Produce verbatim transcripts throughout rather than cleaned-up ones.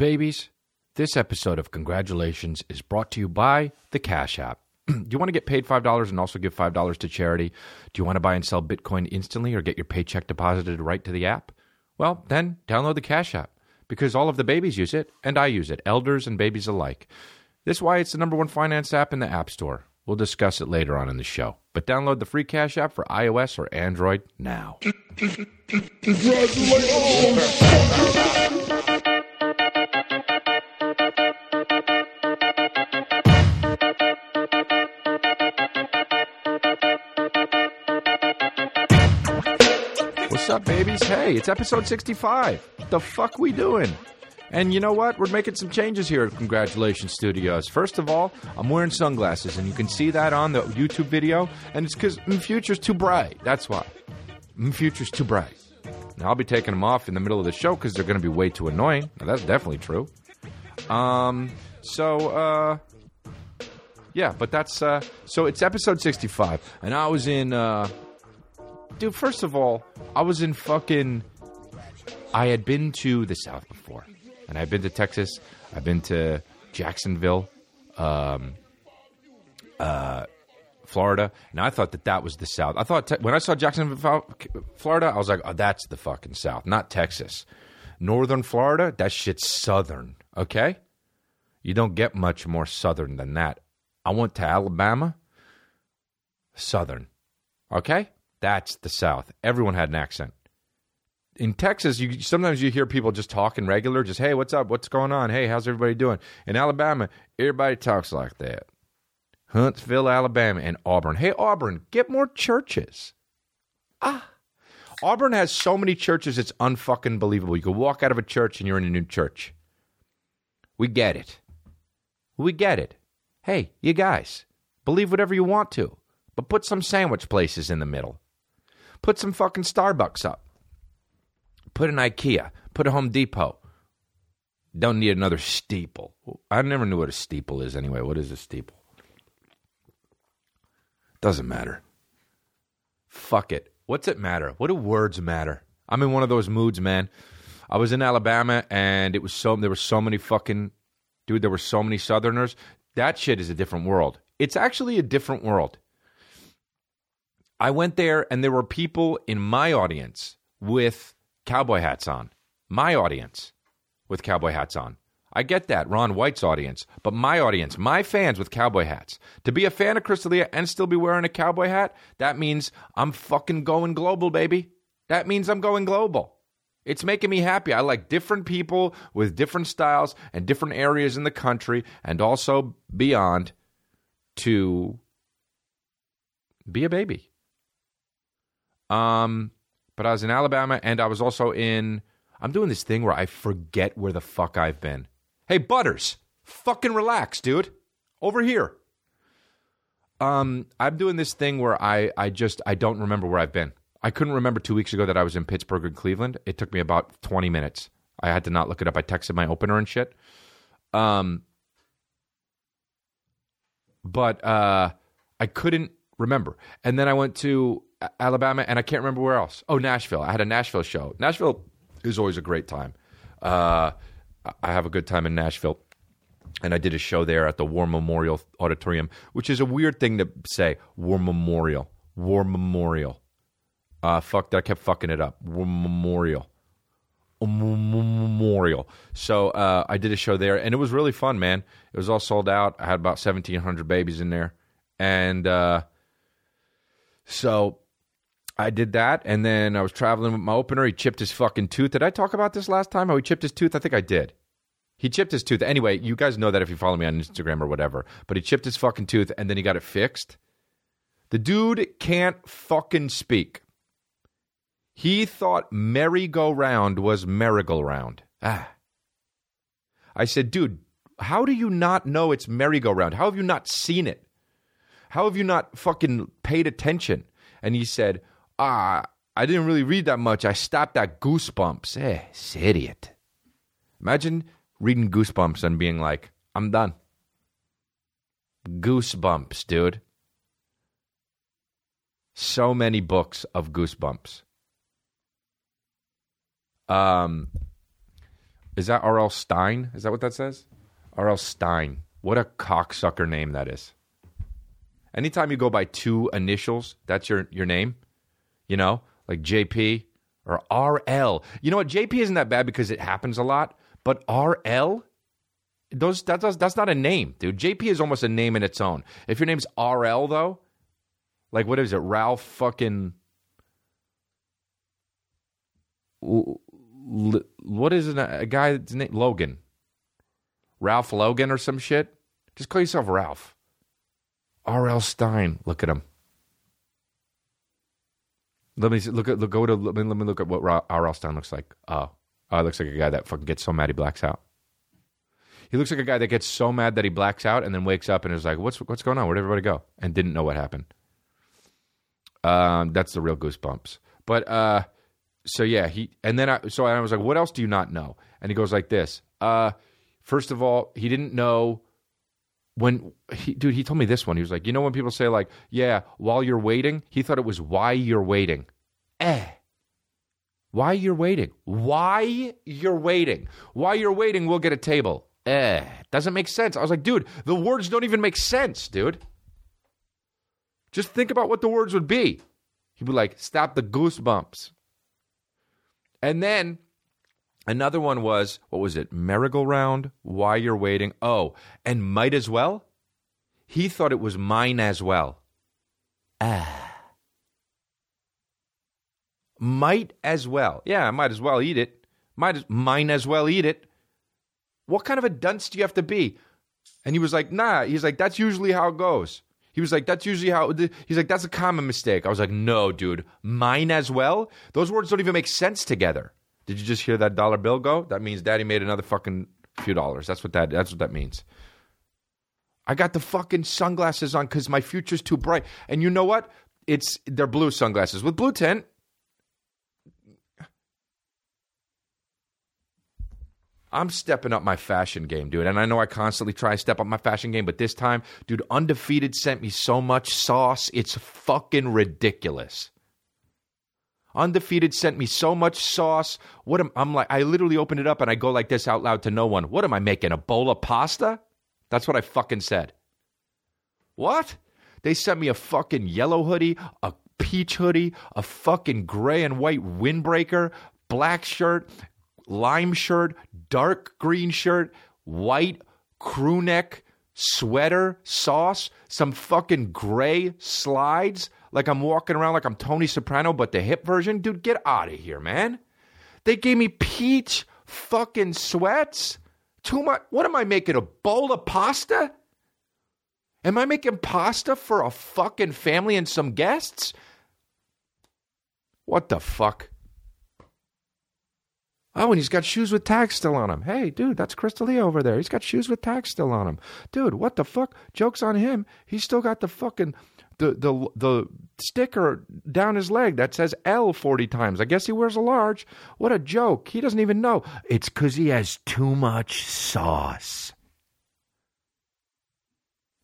Babies, this episode of Congratulations is brought to you by the Cash App. Do you want to get paid five dollars and also give five dollars to charity? Do you want to buy and sell Bitcoin instantly or get your paycheck deposited right to the app? Well, then download the Cash App because all of the babies use it and I use it, elders and babies alike. This is why it's the number one finance app in the App Store. We'll discuss it later on in the show. But download the free Cash App for iOS or Android now. Congratulations! What's up, babies? Hey, it's episode sixty-five. The fuck we doing? And you know what? We're making some changes here at Congratulations Studios. First of all, I'm wearing sunglasses, and you can see that on the YouTube video. And it's because Future's too bright. That's why. Future's too bright. Now, I'll be taking them off in the middle of the show because they're going to be way too annoying. Now, that's definitely true. Um. So, uh... yeah, but that's... uh. So, it's episode sixty-five, and I was in... uh. Dude, first of all, I was in fucking... I had been to the South before. And I've been to Texas. I've been to Jacksonville, um, uh, Florida. And I thought that that was the South. I thought... Te- when I saw Jacksonville, Florida, I was like, oh, that's the fucking South. Not Texas. Northern Florida, that shit's Southern. Okay? You don't get much more Southern than that. I went to Alabama. Southern. Okay? That's the South. Everyone had an accent. In Texas, you sometimes you hear people just talking regular, just, hey, what's up? What's going on? Hey, how's everybody doing? In Alabama, everybody talks like that. Huntsville, Alabama, and Auburn. Hey, Auburn, get more churches. Ah. Auburn has so many churches, it's unfucking believable. You could walk out of a church and you're in a new church. We get it. We get it. Hey, you guys, believe whatever you want to, but put some sandwich places in the middle. Put some fucking Starbucks up. Put an IKEA. Put a Home Depot. Don't need another steeple. I never knew what a steeple is anyway. What is a steeple? Doesn't matter. Fuck it. What's it matter? What do words matter? I'm in one of those moods, man. I was in Alabama, and it was so there were so many fucking... Dude, there were so many Southerners. That shit is a different world. It's actually a different world. I went there, and there were people in my audience with cowboy hats on. My audience with cowboy hats on. I get that, Ron White's audience. But my audience, my fans with cowboy hats. To be a fan of Chris D'Elia and still be wearing a cowboy hat, that means I'm fucking going global, baby. That means I'm going global. It's making me happy. I like different people with different styles and different areas in the country and also beyond to be a baby. Um, but I was in Alabama, and I was also in, I'm doing this thing where I forget where the fuck I've been. Hey, Butters, fucking relax, dude. Over here. Um, I'm doing this thing where I, I just, I don't remember where I've been. I couldn't remember two weeks ago that I was in Pittsburgh and Cleveland. It took me about twenty minutes. I had to not look it up. I texted my opener and shit. Um, but, uh, I couldn't remember. And then I went to Alabama, and I can't remember where else. Oh, Nashville. I had a Nashville show. Nashville is always a great time. Uh, I have a good time in Nashville. And I did a show there at the War Memorial Auditorium, which is a weird thing to say. War Memorial. War Memorial. Uh, fuck that. I kept fucking it up. War Memorial. Memorial. So uh, I did a show there, and it was really fun, man. It was all sold out. I had about seventeen hundred babies in there. And uh, so... I did that, and then I was traveling with my opener. He chipped his fucking tooth. Did I talk about this last time? How he chipped his tooth? I think I did. He chipped his tooth. Anyway, you guys know that if you follow me on Instagram or whatever. But he chipped his fucking tooth, and then he got it fixed. The dude can't fucking speak. He thought merry-go-round was merry-go-round. Ah. I said, dude, how do you not know it's merry-go-round? How have you not seen it? How have you not fucking paid attention? And he said... Ah, I didn't really read that much. I stopped at Goosebumps. Eh, it's idiot. Imagine reading Goosebumps and being like, I'm done. Goosebumps, dude. So many books of Goosebumps. Um, Is that R L. Stine? Is that what that says? R L. Stine. What a cocksucker name that is. Anytime you go by two initials, that's your, your name. You know, like J P or R L. You know what? J P isn't that bad because it happens a lot. But R L? Those that does, That's not a name, dude. J P is almost a name in its own. If your name's R L, though, like what is it? Ralph fucking... What is it, a guy's name? Logan. Ralph Logan or some shit? Just call yourself Ralph. R L. Stine. Look at him. Let me see, look at look, go to let me, let me look at what R L. Stine looks like. Oh, uh, looks like a guy that fucking gets so mad he blacks out. He looks like a guy that gets so mad that he blacks out and then wakes up and is like, "What's what's going on? Where'd everybody go?" And didn't know what happened. Um, that's the real Goosebumps. But uh, so yeah, he and then I so I was like, "What else do you not know?" And he goes like this. Uh, first of all, he didn't know. When he, dude, he told me this one. He was like, you know when people say like, yeah, while you're waiting? He thought it was why you're waiting. Eh. Why you're waiting. Why you're waiting. Why you're waiting, we'll get a table. Eh. Doesn't make sense. I was like, dude, the words don't even make sense, dude. Just think about what the words would be. He'd be like, stop the Goosebumps. And then... another one was, what was it, merry-go-round, why you're waiting, oh, and might as well? He thought it was mine as well. Ah. Might as well. Yeah, I might as well eat it. Might as, mine as well eat it. What kind of a dunce do you have to be? And he was like, nah. He's like, that's usually how it goes. He was like, that's usually how, he's like, that's a common mistake. I was like, no, dude, mine as well? Those words don't even make sense together. Did you just hear that dollar bill go? That means daddy made another fucking few dollars. That's what that that's what that means. I got the fucking sunglasses on because my future's too bright. And you know what? It's they're blue sunglasses with blue tint. I'm stepping up my fashion game, dude. And I know I constantly try to step up my fashion game, but this time, dude, Undefeated sent me so much sauce. It's fucking ridiculous. Undefeated sent me so much sauce. What am I'm like? I literally open it up and I go like this out loud to no one. What am I making? A bowl of pasta? That's what I fucking said. What? They sent me a fucking yellow hoodie, a peach hoodie, a fucking gray and white windbreaker, black shirt, lime shirt, dark green shirt, white crew neck sweater, sauce, some fucking gray slides. Like I'm walking around like I'm Tony Soprano, but the hip version? Dude, get out of here, man. They gave me peach fucking sweats. Too much. What am I making? A bowl of pasta? Am I making pasta for a fucking family and some guests? What the fuck? Oh, and he's got shoes with tags still on him. Hey, dude, that's Chris D'Elia over there. He's got shoes with tags still on him. Dude, what the fuck? Joke's on him. He's still got the fucking... The, the the sticker down his leg that says L forty times. I guess he wears a large. What a joke. He doesn't even know. It's because he has too much sauce.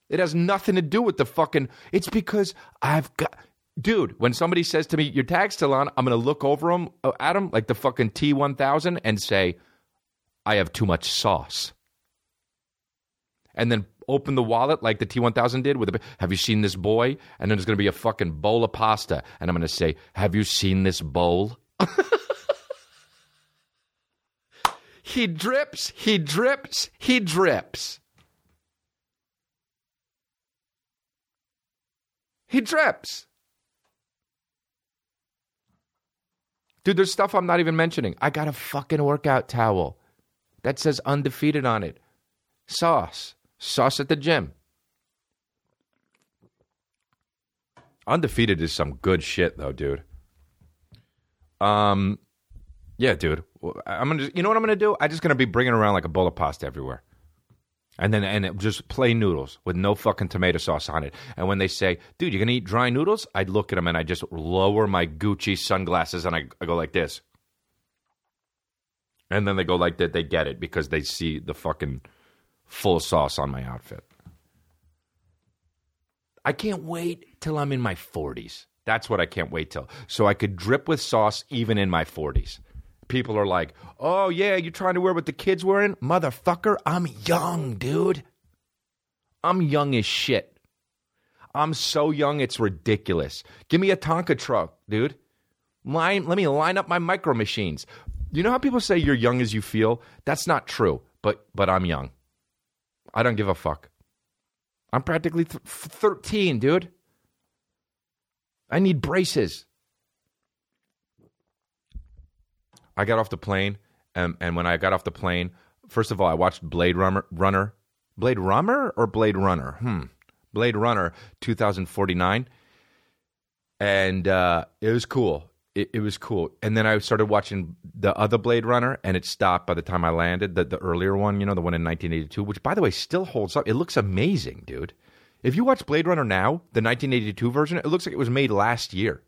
It has nothing to do with the fucking... It's because I've got... Dude, when somebody says to me, your tag's still on, I'm going to look over him, at him like the fucking T one thousand and say, I have too much sauce. And then... open the wallet like the T one thousand did with a, have you seen this boy? And then there's going to be a fucking bowl of pasta. And I'm going to say, have you seen this bowl? He drips, he drips, he drips. He drips. Dude, there's stuff I'm not even mentioning. I got a fucking workout towel that says Undefeated on it. Sauce. Sauce at the gym. Undefeated is some good shit, though, dude. Um, yeah, dude. I'm gonna. Just, you know what I'm gonna do? I'm just gonna be bringing around like a bowl of pasta everywhere, and then and it, just plain noodles with no fucking tomato sauce on it. And when they say, "Dude, you're gonna eat dry noodles," I'd look at them and I just lower my Gucci sunglasses and I, I go like this, and then they go like that. They get it because they see the fucking. Full sauce on my outfit. I can't wait till I'm in my forties. That's what I can't wait till. So I could drip with sauce even in my forties. people are like, oh, yeah, you're trying to wear what the kid's wearing? Motherfucker, I'm young, dude. I'm young as shit. I'm so young, it's ridiculous. Give me a Tonka truck, dude. Line, let me line up my micro machines. You know how people say you're young as you feel? That's not true, but but I'm young. I don't give a fuck. I'm practically th- thirteen, dude. I need braces. I got off the plane, and, and when I got off the plane, first of all, I watched Blade Runner. Runner Blade Runner or Blade Runner? Hmm. Blade Runner twenty forty-nine. And uh, it was cool. It, it was cool. And then I started watching the other Blade Runner, and it stopped by the time I landed, the, the earlier one, you know, the one in nineteen eighty-two, which, by the way, still holds up. It looks amazing, dude. If you watch Blade Runner now, the nineteen eighty-two version, it looks like it was made last year.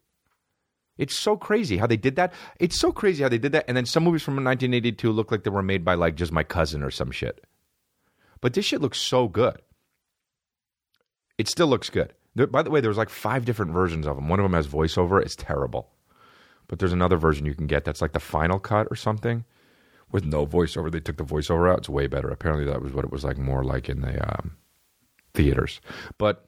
It's so crazy how they did that. It's so crazy how they did that. And then some movies from nineteen eighty-two look like they were made by like just my cousin or some shit. But this shit looks so good. It still looks good. There, by the way, there's like five different versions of them. One of them has voiceover. It's terrible. But there's another version you can get that's like the final cut or something with no voiceover. They took the voiceover out. It's way better. Apparently that was what it was like more like in the um, theaters. But...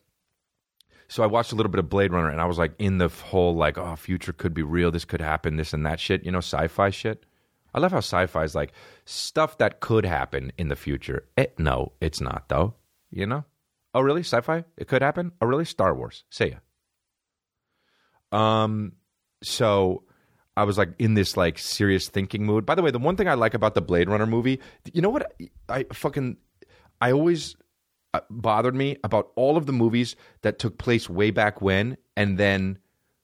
so I watched a little bit of Blade Runner, and I was like in the whole like, oh, future could be real. This could happen, this and that shit. You know, sci-fi shit. I love how sci-fi is like stuff that could happen in the future. It, no, it's not, though. You know? Oh, really? Sci-fi? It could happen? Oh, really? Star Wars. See ya. Um, so I was like in this like serious thinking mood. By the way, the one thing I like about the Blade Runner movie, you know what? I fucking, I always... Uh, bothered me about all of the movies that took place way back when, and then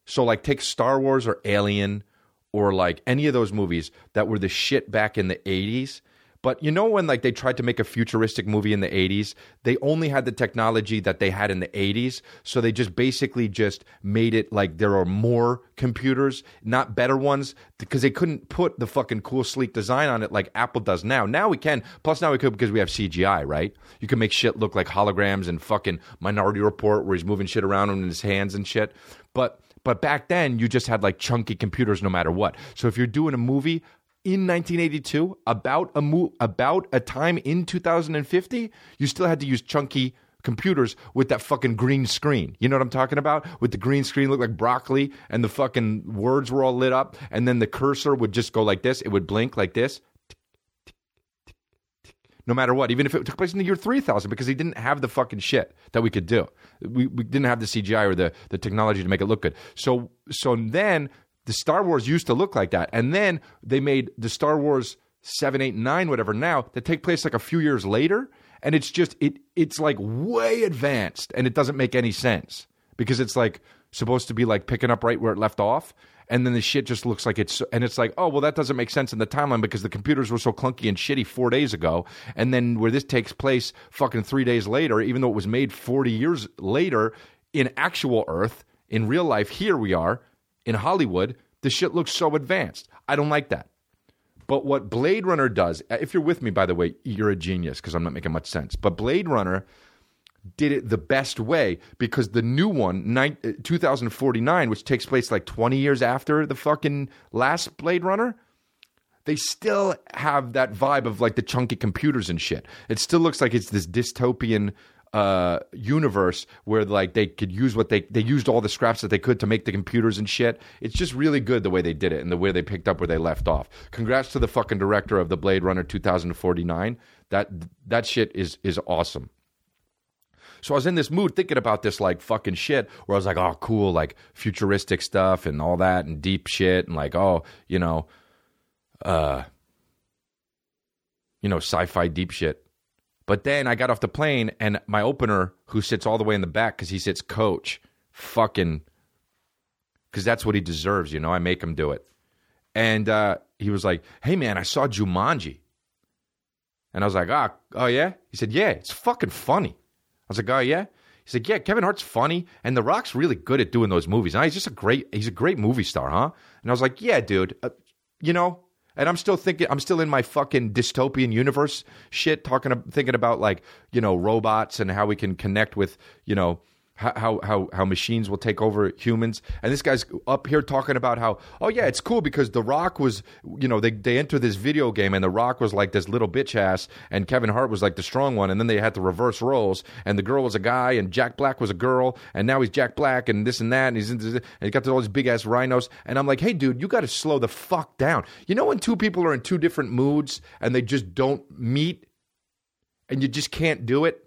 so like take Star Wars or Alien or like any of those movies that were the shit back in the eighties. But you know when like they tried to make a futuristic movie in the eighties, they only had the technology that they had in the eighties, so they just basically just made it like there are more computers, not better ones, because they couldn't put the fucking cool sleek design on it like Apple does now. Now we can. Plus now we could because we have C G I, right? You can make shit look like holograms and fucking Minority Report where he's moving shit around in his hands and shit. But but back then you just had like chunky computers no matter what. So if you're doing a movie in nineteen eighty-two, about a mo- about a time in two thousand fifty, you still had to use chunky computers with that fucking green screen. You know what I'm talking about? With the green screen looked like broccoli, and the fucking words were all lit up, and then the cursor would just go like this. It would blink like this. No matter what, even if it took place in the year three thousand, because they didn't have the fucking shit that we could do. We, we didn't have the C G I or the, the technology to make it look good. So so then... the Star Wars used to look like that. And then they made the Star Wars seven, eight, nine, whatever now, that take place like a few years later. And it's just, it it's like way advanced. And it doesn't make any sense. Because it's like supposed to be like picking up right where it left off. And then the shit just looks like it's, and it's like, oh, well, that doesn't make sense in the timeline because the computers were so clunky and shitty four days ago. And then where this takes place fucking three days later, even though it was made forty years later in actual Earth, in real life, here we are. In Hollywood, the shit looks so advanced. I don't like that. But what Blade Runner does, if you're with me, by the way, you're a genius because I'm not making much sense. But Blade Runner did it the best way because the new one, two thousand forty-nine, which takes place like twenty years after the fucking last Blade Runner, they still have that vibe of like the chunky computers and shit. It still looks like it's this dystopian Uh, universe where like they could use what they they used all the scraps that they could to make the computers and shit. It's just really good the way they did it and the way they picked up where they left off. Congrats to the fucking director of the Blade Runner two thousand forty-nine. That that shit is is awesome. So I was in this mood thinking about this like fucking shit where I was like, oh cool, like futuristic stuff and all that and deep shit and like, oh, you know, uh, you know, sci-fi deep shit. But then I got off the plane, and my opener, who sits all the way in the back because he sits coach, fucking, because that's what he deserves, you know? I make him do it. And uh, he was like, hey, man, I saw Jumanji. And I was like, oh, oh, yeah? He said, yeah, it's fucking funny. I was like, oh, yeah? He said, yeah, Kevin Hart's funny, and The Rock's really good at doing those movies. And he's just a great, he's a great movie star, huh? And I was like, yeah, dude, uh, you know? And I'm still thinking, I'm still in my fucking dystopian universe shit, talking, thinking about like, you know, robots and how we can connect with, you know, how how how machines will take over humans. And this guy's up here talking about how, oh yeah, it's cool because The Rock was, you know, they they entered this video game and The Rock was like this little bitch ass and Kevin Hart was like the strong one, and then they had to reverse roles and the girl was a guy and Jack Black was a girl and now he's Jack Black and this and that, and he's into this, and he got all these big ass rhinos. And I'm like, hey dude, you got to slow the fuck down. You know when two people are in two different moods and they just don't meet and you just can't do it?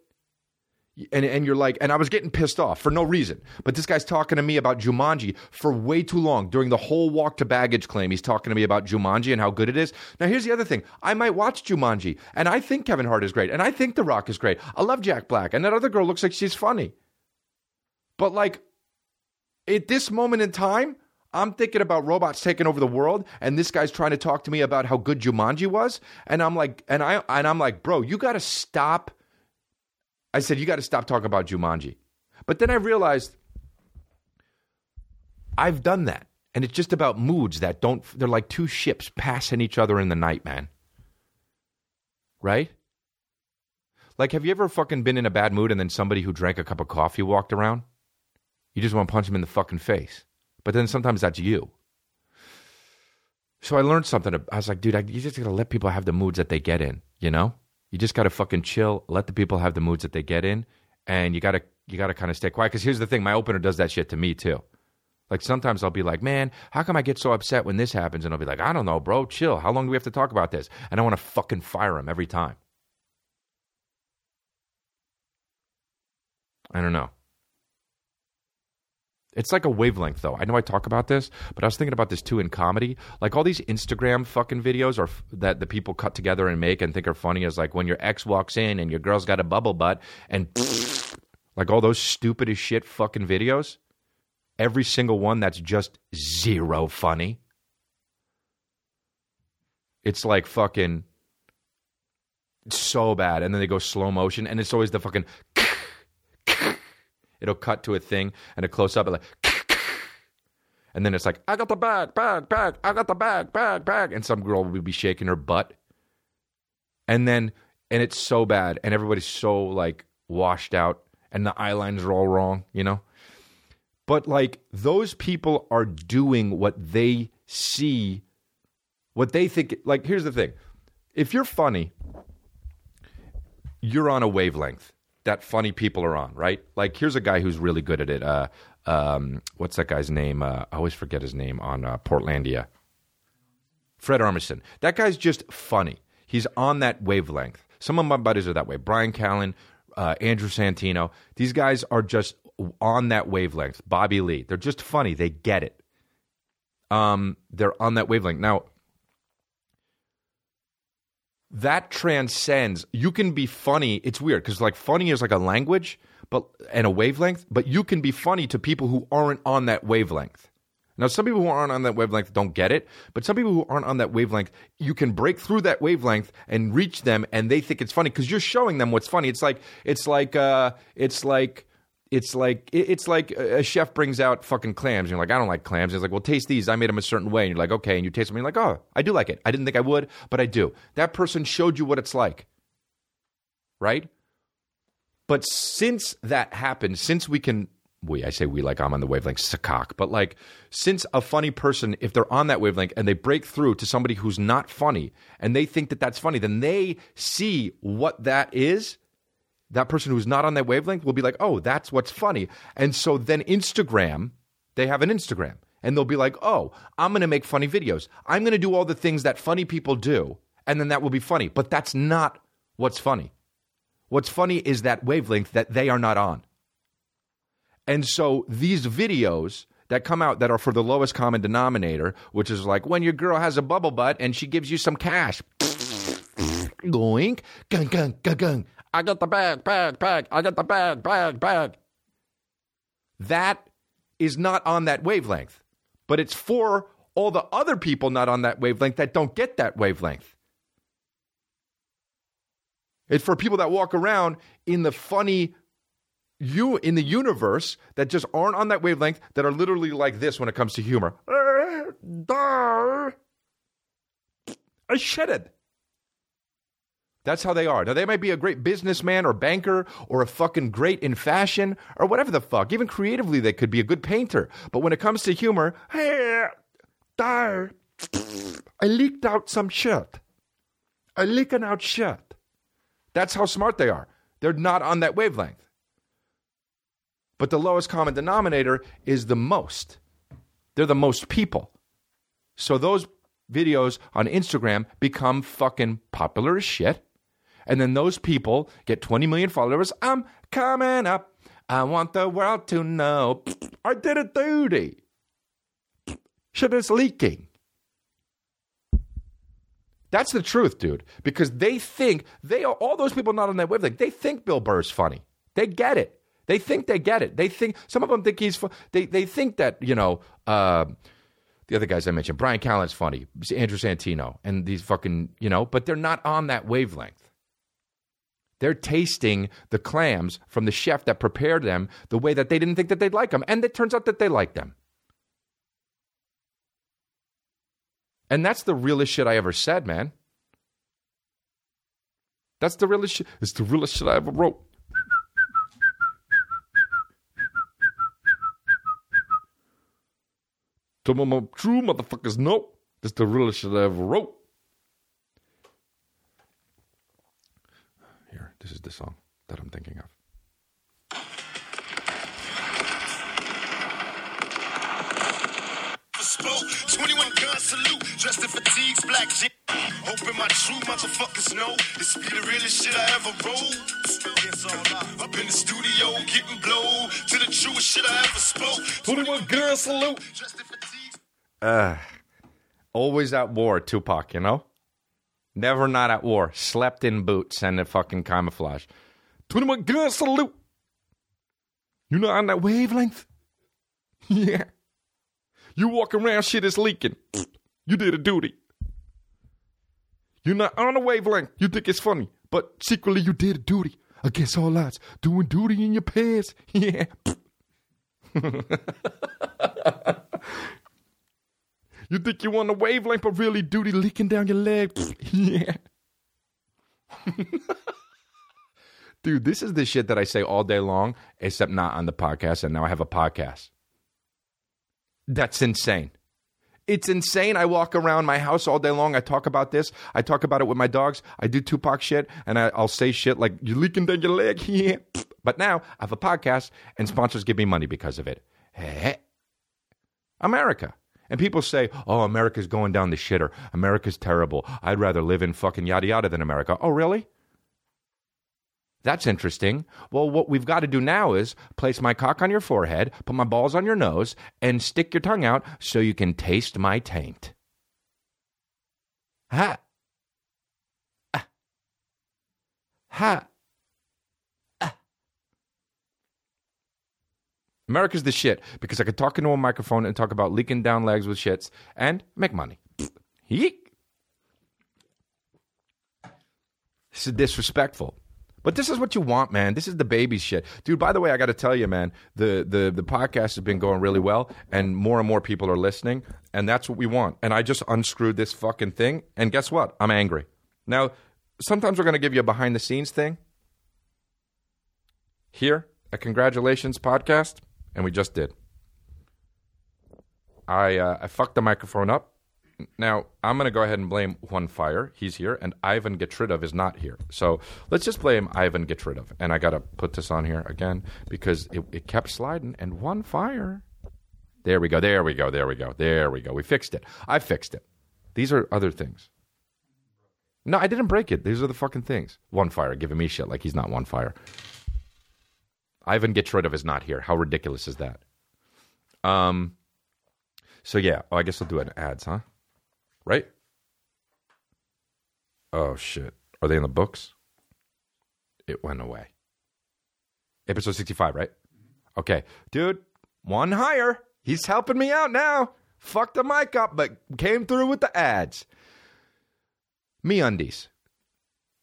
And and you're like, and I was getting pissed off for no reason. But this guy's talking to me about Jumanji for way too long. During the whole walk to baggage claim, he's talking to me about Jumanji and how good it is. Now, here's the other thing. I might watch Jumanji, and I think Kevin Hart is great, and I think The Rock is great. I love Jack Black, and that other girl looks like she's funny. But, like, at this moment in time, I'm thinking about robots taking over the world, and this guy's trying to talk to me about how good Jumanji was. And I'm like, and I and I'm like, bro, you got to stop. I said, you got to stop talking about Jumanji. But then I realized I've done that. And it's just about moods that don't, they're like two ships passing each other in the night, man. Right? Like, have you ever fucking been in a bad mood and then somebody who drank a cup of coffee walked around? You just want to punch him in the fucking face. But then sometimes that's you. So I learned something. I was like, dude, I, you just got to let people have the moods that they get in, you know? You just got to fucking chill, let the people have the moods that they get in, and you got to you got to kind of stay quiet. Because here's the thing, my opener does that shit to me too. Like sometimes I'll be like, man, how come I get so upset when this happens? And I'll be like, I don't know, bro, chill. How long do we have to talk about this? And I want to fucking fire him every time. I don't know. It's like a wavelength, though. I know I talk about this, but I was thinking about this, too, in comedy. Like, all these Instagram fucking videos are f- that the people cut together and make and think are funny is, like, when your ex walks in and your girl's got a bubble butt and, like, all those stupid as shit fucking videos. Every single one that's just zero funny. It's, like, fucking so bad. And then they go slow motion, and it's always the fucking... It'll cut to a thing and a close-up and like, and then it's like, I got the bag, bag, bag, I got the bag, bag, bag. And some girl will be shaking her butt. And then, and it's so bad. And everybody's so like washed out and the eyelines are all wrong, you know? But like those people are doing what they see, what they think. Like, here's the thing. If you're funny, you're on a wavelength that funny people are on, right? Like, here's a guy who's really good at it. Uh, um, what's that guy's name? Uh, I always forget his name on uh, Portlandia. Fred Armisen. That guy's just funny. He's on that wavelength. Some of my buddies are that way. Brian Callen, uh, Andrew Santino. These guys are just on that wavelength. Bobby Lee. They're just funny. They get it. Um, they're on that wavelength. Now, that transcends. You can be funny. It's weird because like funny is like a language but and a wavelength, but you can be funny to people who aren't on that wavelength. Now, some people who aren't on that wavelength don't get it, but some people who aren't on that wavelength, you can break through that wavelength and reach them, and they think it's funny because you're showing them what's funny. It's like it's like uh, it's like it's like it's like a chef brings out fucking clams. And you're like, I don't like clams. He's like, well, taste these. I made them a certain way. And you're like, okay. And you taste them. And you're like, oh, I do like it. I didn't think I would, but I do. That person showed you what it's like, right? But since that happened, since we can, we I say we like I'm on the wavelength, sakak. But like, since a funny person, if they're on that wavelength and they break through to somebody who's not funny and they think that that's funny, then they see what that is. That person who's not on that wavelength will be like, oh, that's what's funny. And so then Instagram, they have an Instagram. And they'll be like, oh, I'm going to make funny videos. I'm going to do all the things that funny people do. And then that will be funny. But that's not what's funny. What's funny is that wavelength that they are not on. And so these videos that come out that are for the lowest common denominator, which is like when your girl has a bubble butt and she gives you some cash. Goink, gung, gung, gung, gung. I got the bag, bag, bag. I got the bag, bag, bag. That is not on that wavelength. But it's for all the other people not on that wavelength that don't get that wavelength. It's for people that walk around in the funny you in the universe that just aren't on that wavelength, that are literally like this when it comes to humor. I shed it. That's how they are. Now, they might be a great businessman or banker or a fucking great in fashion or whatever the fuck. Even creatively, they could be a good painter. But when it comes to humor, hey, I leaked out some shit. I leaking out shit. That's how smart they are. They're not on that wavelength. But the lowest common denominator is the most. They're the most people. So those videos on Instagram become fucking popular as shit. And then those people get twenty million followers. I'm coming up. I want the world to know. I did a duty. Shit is leaking. That's the truth, dude. Because they think, they are, all those people not on that wavelength, they think Bill Burr's funny. They get it. They think they get it. They think, some of them think he's, they they think that, you know, uh, the other guys I mentioned, Brian Callen's funny, Andrew Santino, and these fucking, you know, but they're not on that wavelength. They're tasting the clams from the chef that prepared them the way that they didn't think that they'd like them. And it turns out that they like them. And that's the realest shit I ever said, man. That's the realest shit. It's the realest shit I ever wrote. Tell my true motherfuckers no. That's the realest shit I ever wrote. Here, this is the song that I'm thinking of. Dressed in fatigues, black jeans. Hoping my true motherfuckers know this be the realest shit I ever wrote. It's all up. Up in the studio, getting blow to the truest shit I ever spoke. twenty-one gun salute. Dressed in fatigues. Uh, always at war, Tupac, you know? Never not at war. Slept in boots and the fucking camouflage. twenty-one gun salute. You're not on that wavelength? Yeah. You walk around, shit is leaking. You did a duty. You're not on a wavelength. You think it's funny, but secretly you did a duty against all odds. Doing duty in your pants. Yeah. You think you're on a wavelength, but really duty leaking down your leg. Yeah. Dude, this is the shit that I say all day long, except not on the podcast. And now I have a podcast. That's insane. It's insane. I walk around my house all day long. I talk about this. I talk about it with my dogs. I do Tupac shit, and I, I'll say shit like, you're leaking down your leg. Yeah. But now I have a podcast, and sponsors give me money because of it. Hey. America. And people say, oh, America's going down the shitter. America's terrible. I'd rather live in fucking yada yada than America. Oh, really? That's interesting. Well, what we've got to do now is place my cock on your forehead, put my balls on your nose, and stick your tongue out so you can taste my taint. Ha. Ah. Ha. Ah. America's the shit because I could talk into a microphone and talk about leaking down legs with shits and make money. Yeek. This is disrespectful. But this is what you want, man. This is the baby shit. Dude, by the way, I got to tell you, man, the, the the podcast has been going really well, and more and more people are listening, and that's what we want. And I just unscrewed this fucking thing, and guess what? I'm angry. Now, sometimes we're going to give you a behind-the-scenes thing here at Congratulations Podcast, and we just did. I, uh, I fucked the microphone up. Now, I'm going to go ahead and blame Juan Fire. He's here, and Ivan Get Rid Of is not here. So let's just blame Ivan Get Rid Of. And I got to put this on here again because it, it kept sliding. And Juan Fire. There we go. There we go. There we go. There we go. We fixed it. I fixed it. These are other things. No, I didn't break it. These are the fucking things. Juan Fire giving me shit like he's not Juan Fire. Ivan Get Rid Of is not here. How ridiculous is that? Um. So, yeah. Oh, I guess I'll do an ads, huh? Right? Oh, shit. Are they in the books? It went away. Episode sixty-five, right? Okay. Dude, one higher. He's helping me out now. Fucked the mic up, but came through with the ads. MeUndies.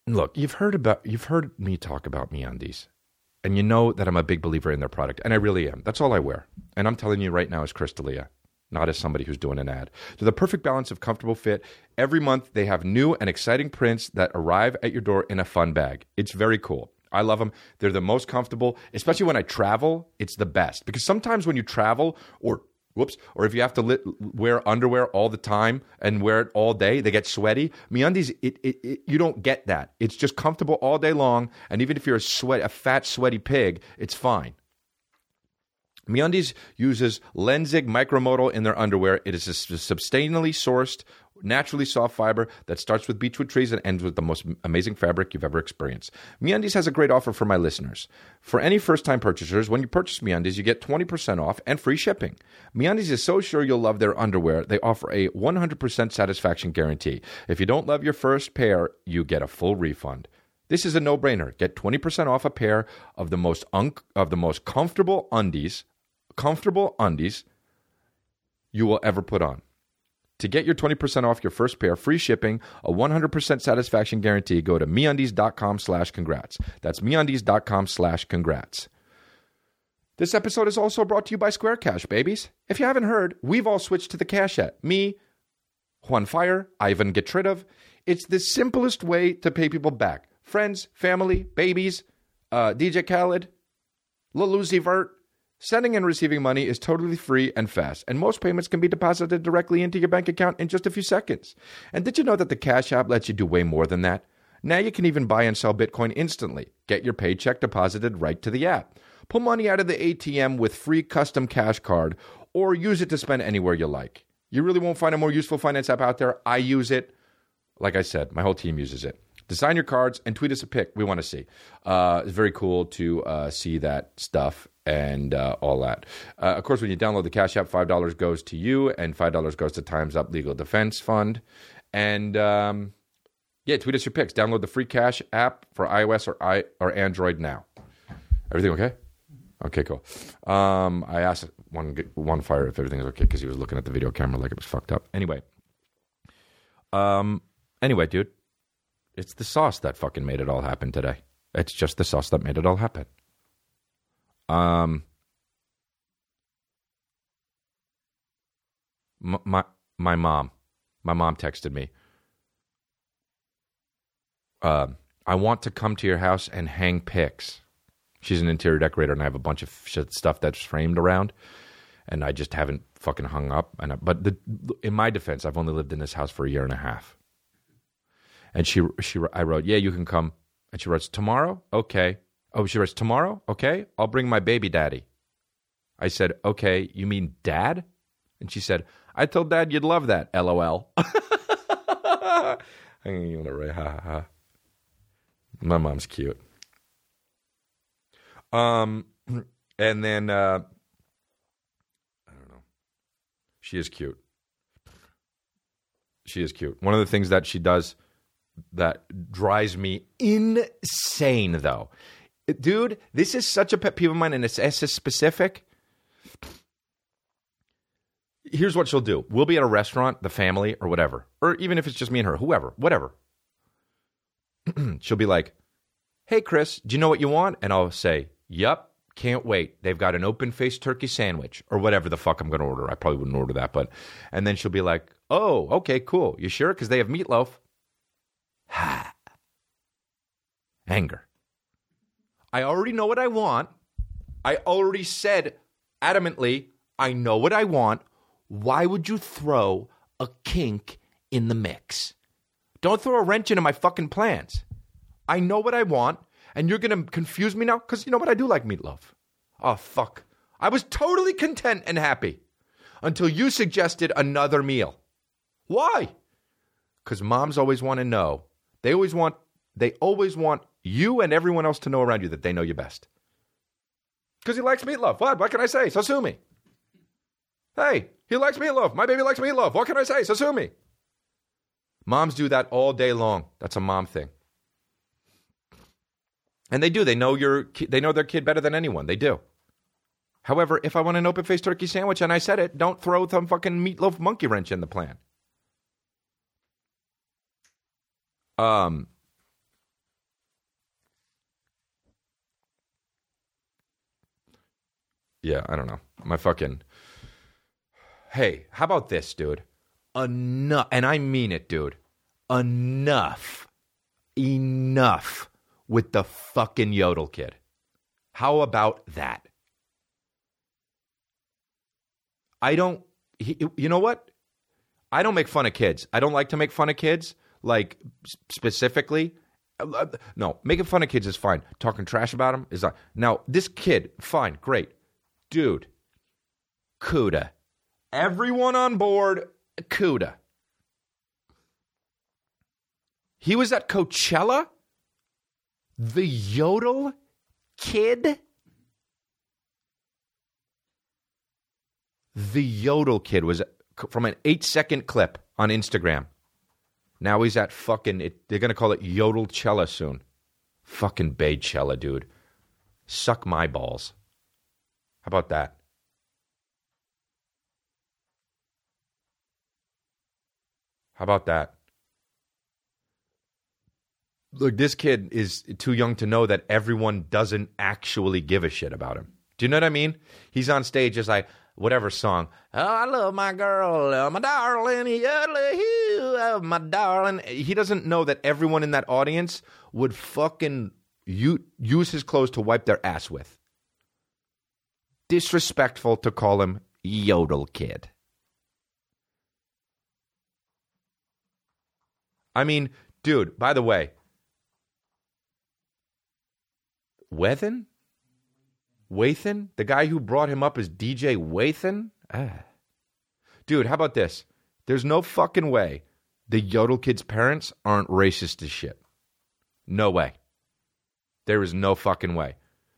Look, you've heard about, you've heard me talk about MeUndies. And you know that I'm a big believer in their product. And I really am. That's all I wear. And I'm telling you right now is Chris D'Elia. not as somebody who's doing an ad. So the perfect balance of comfortable fit. Every month they have new and exciting prints that arrive at your door in a fun bag. It's very cool. I love them. They're the most comfortable, especially when I travel. It's the best because sometimes when you travel or whoops, or if you have to lit, wear underwear all the time and wear it all day, they get sweaty. MeUndies, it, it, it, you don't get that. It's just comfortable all day long. And even if you're a sweat, a fat, sweaty pig, it's fine. MeUndies uses Lenzig micromodal in their underwear. It is a sustainably sourced, naturally soft fiber that starts with beechwood trees and ends with the most amazing fabric you've ever experienced. MeUndies has a great offer for my listeners. For any first-time purchasers, when you purchase MeUndies, you get twenty percent off and free shipping. MeUndies is so sure you'll love their underwear, they offer a one hundred percent satisfaction guarantee. If you don't love your first pair, you get a full refund. This is a no-brainer. Get twenty percent off a pair of the most un- of the most comfortable undies, comfortable undies you will ever put on. To get your twenty percent off your first pair, free shipping, a one hundred percent satisfaction guarantee, go to MeUndies.com slash congrats. That's MeUndies.com slash congrats. This episode is also brought to you by Square Cash, babies. If you haven't heard, we've all switched to the Cash App. Me, Juan Fire, Ivan Get Rid Of. It's the simplest way to pay people back. Friends, family, babies, uh, D J Khaled, Lil Uzi Vert. Sending and receiving money is totally free and fast, and most payments can be deposited directly into your bank account in just a few seconds. And did you know that the Cash App lets you do way more than that? Now you can even buy and sell Bitcoin instantly. Get your paycheck deposited right to the app. Pull money out of the A T M with free custom cash card, or use it to spend anywhere you like. You really won't find a more useful finance app out there. I use it. Like I said, my whole team uses it. Design your cards and tweet us a pic. We want to see. Uh, it's very cool to uh, see that stuff and uh, all that. Uh, of course, when you download the Cash App, five dollars goes to you and five dollars goes to Time's Up Legal Defense Fund. And um, yeah, tweet us your pics. Download the free Cash App for iOS or I or Android now. Everything okay? Okay, cool. Um, I asked one, one fire if everything was okay because he was looking at the video camera like it was fucked up. Anyway. Um. Anyway, dude. It's the sauce that fucking made it all happen today. It's just the sauce that made it all happen. Um, my my mom, my mom texted me. Uh, I want to come to your house and hang pics. She's an interior decorator, and I have a bunch of shit stuff that's framed around, and I just haven't fucking hung up. And I, but the, in my defense, I've only lived in this house for a year and a half. And she, she, I wrote, yeah, you can come. And she writes, tomorrow? Okay. Oh, she writes, tomorrow? Okay. I'll bring my baby daddy. I said, okay, you mean dad? And she said, I told dad you'd love that, LOL. My mom's cute. Um, and then, uh, I don't know. She is cute. She is cute. One of the things that she does that drives me insane, though. Dude, this is such a pet peeve of mine, and it's S S-specific. Here's what she'll do. We'll be at a restaurant, the family, or whatever. Or even if it's just me and her, whoever, whatever. She'll be like, hey, Chris, do you know what you want? And I'll say, yep, can't wait. They've got an open-faced turkey sandwich, or whatever the fuck I'm going to order. I probably wouldn't order that, but... And then she'll be like, oh, okay, cool. You sure? Because they have meatloaf. Ha. Anger. I already know what I want. I already said adamantly, I know what I want. Why would you throw a kink in the mix? Don't throw a wrench into my fucking plans. I know what I want, and you're going to confuse me now? Because you know what? I do like meatloaf. Oh, fuck. I was totally content and happy until you suggested another meal. Why? Because moms always want to know. They always want they always want you and everyone else to know around you that they know you best. Because he likes meatloaf. What? What can I say? So sue me. Hey, he likes meatloaf. My baby likes meatloaf. What can I say? So sue me. Moms do that all day long. That's a mom thing. And they do. They know your they know their kid better than anyone. They do. However, if I want an open-faced turkey sandwich and I said it, don't throw some fucking meatloaf monkey wrench in the plan. Um, yeah, I don't know. My fucking hey, how about this, dude? Enough, and I mean it, dude. Enough. Enough with the fucking Yodel Kid. How about that? I don't, he, you know what? I don't make fun of kids. I don't like to make fun of kids, like, specifically. No, making fun of kids is fine. Talking trash about them is not. Now, this kid, fine, great. Dude, CUDA. Everyone on board, CUDA. He was at Coachella? The Yodel Kid? The Yodel Kid was from an eight-second clip on Instagram. Now he's at fucking... It, they're going to call it Yodelcella soon. Fucking Baychella, dude. Suck my balls. How about that? How about that? Look, this kid is too young to know that everyone doesn't actually give a shit about him. Do you know what I mean? He's on stage just like... Whatever song. Oh, I love my girl. Oh, my darling. Oh, my darling. He doesn't know that everyone in that audience would fucking use his clothes to wipe their ass with. Disrespectful to call him Yodel Kid. I mean, dude, by the way. Weathen? Wathan? The guy who brought him up is D J Wathan? Ah. Dude, how about this? There's no fucking way the Yodel Kid's parents aren't racist as shit. No way. There is no fucking way.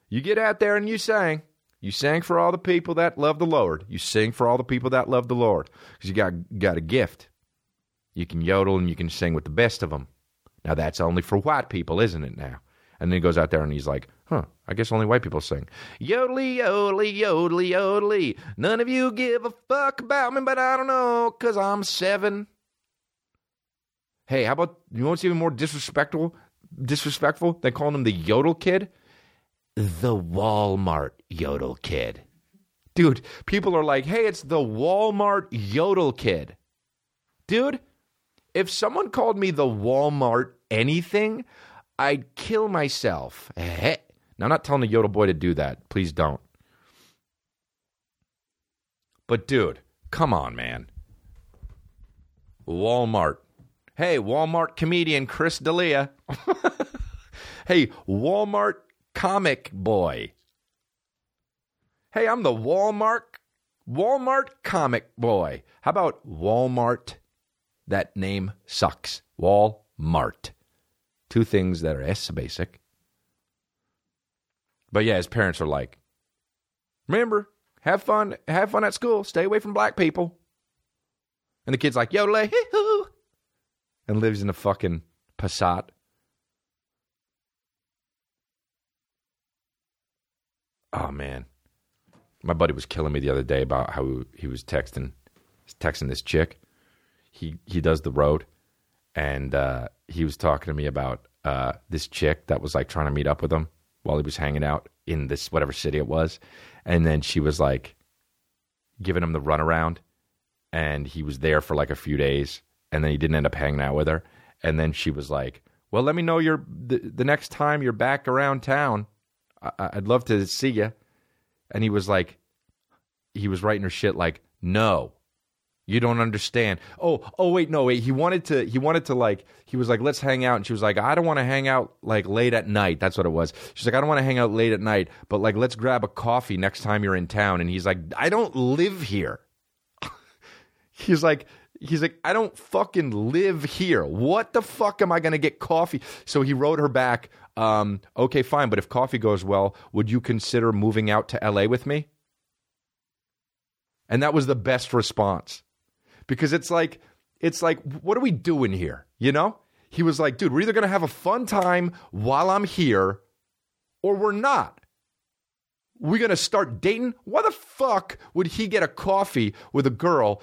You get out there and you sang. You sang for all the people that love the Lord. You sing for all the people that love the Lord. Because you got, got a gift. You can yodel and you can sing with the best of them. Now that's only for white people, isn't it now? And then he goes out there and he's like, huh, I guess only white people sing. Yodely, yodely, yodely, yodely. None of you give a fuck about me, but I don't know, because I'm seven. Hey, how about, you know what's even more disrespectful, disrespectful than calling him the Yodel Kid? The Walmart Yodel Kid. Dude, people are like, hey, it's the Walmart Yodel Kid. Dude, if someone called me the Walmart anything, I'd kill myself. Now, I'm not telling the Yodel boy to do that. Please don't. But, dude, come on, man. Walmart. Hey, Walmart comedian Chris D'Elia. Hey, Walmart comic boy. Hey, I'm the Walmart Walmart comic boy. How about Walmart? That name sucks. Walmart. Two things that are S basic. But yeah, his parents are like, remember, have fun, have fun at school. Stay away from black people. And the kid's like, yo, lay hoo, and lives in a fucking Passat. Oh, man. My buddy was killing me the other day about how he was texting, texting this chick. He, he does the road. And uh, he was talking to me about uh, this chick that was like trying to meet up with him while he was hanging out in this whatever city it was. And then she was like giving him the runaround. And he was there for like a few days. And then he didn't end up hanging out with her. And then she was like, well, let me know you're, the, the next time you're back around town. I, I'd love to see you. And he was like, he was writing her shit like, no. You don't understand. Oh, oh, wait, no, wait. He wanted to, he wanted to like, he was like, let's hang out. And she was like, I don't want to hang out like late at night. That's what it was. She's like, I don't want to hang out late at night, but like, let's grab a coffee next time you're in town. And he's like, I don't live here. he's like, he's like, I don't fucking live here. What the fuck am I going to get coffee? So he wrote her back. Um, okay, fine. But if coffee goes well, would you consider moving out to L A with me? And that was the best response. Because it's like, it's like, what are we doing here? You know? He was like, dude, we're either going to have a fun time while I'm here or we're not. We're going to start dating? Why the fuck would he get a coffee with a girl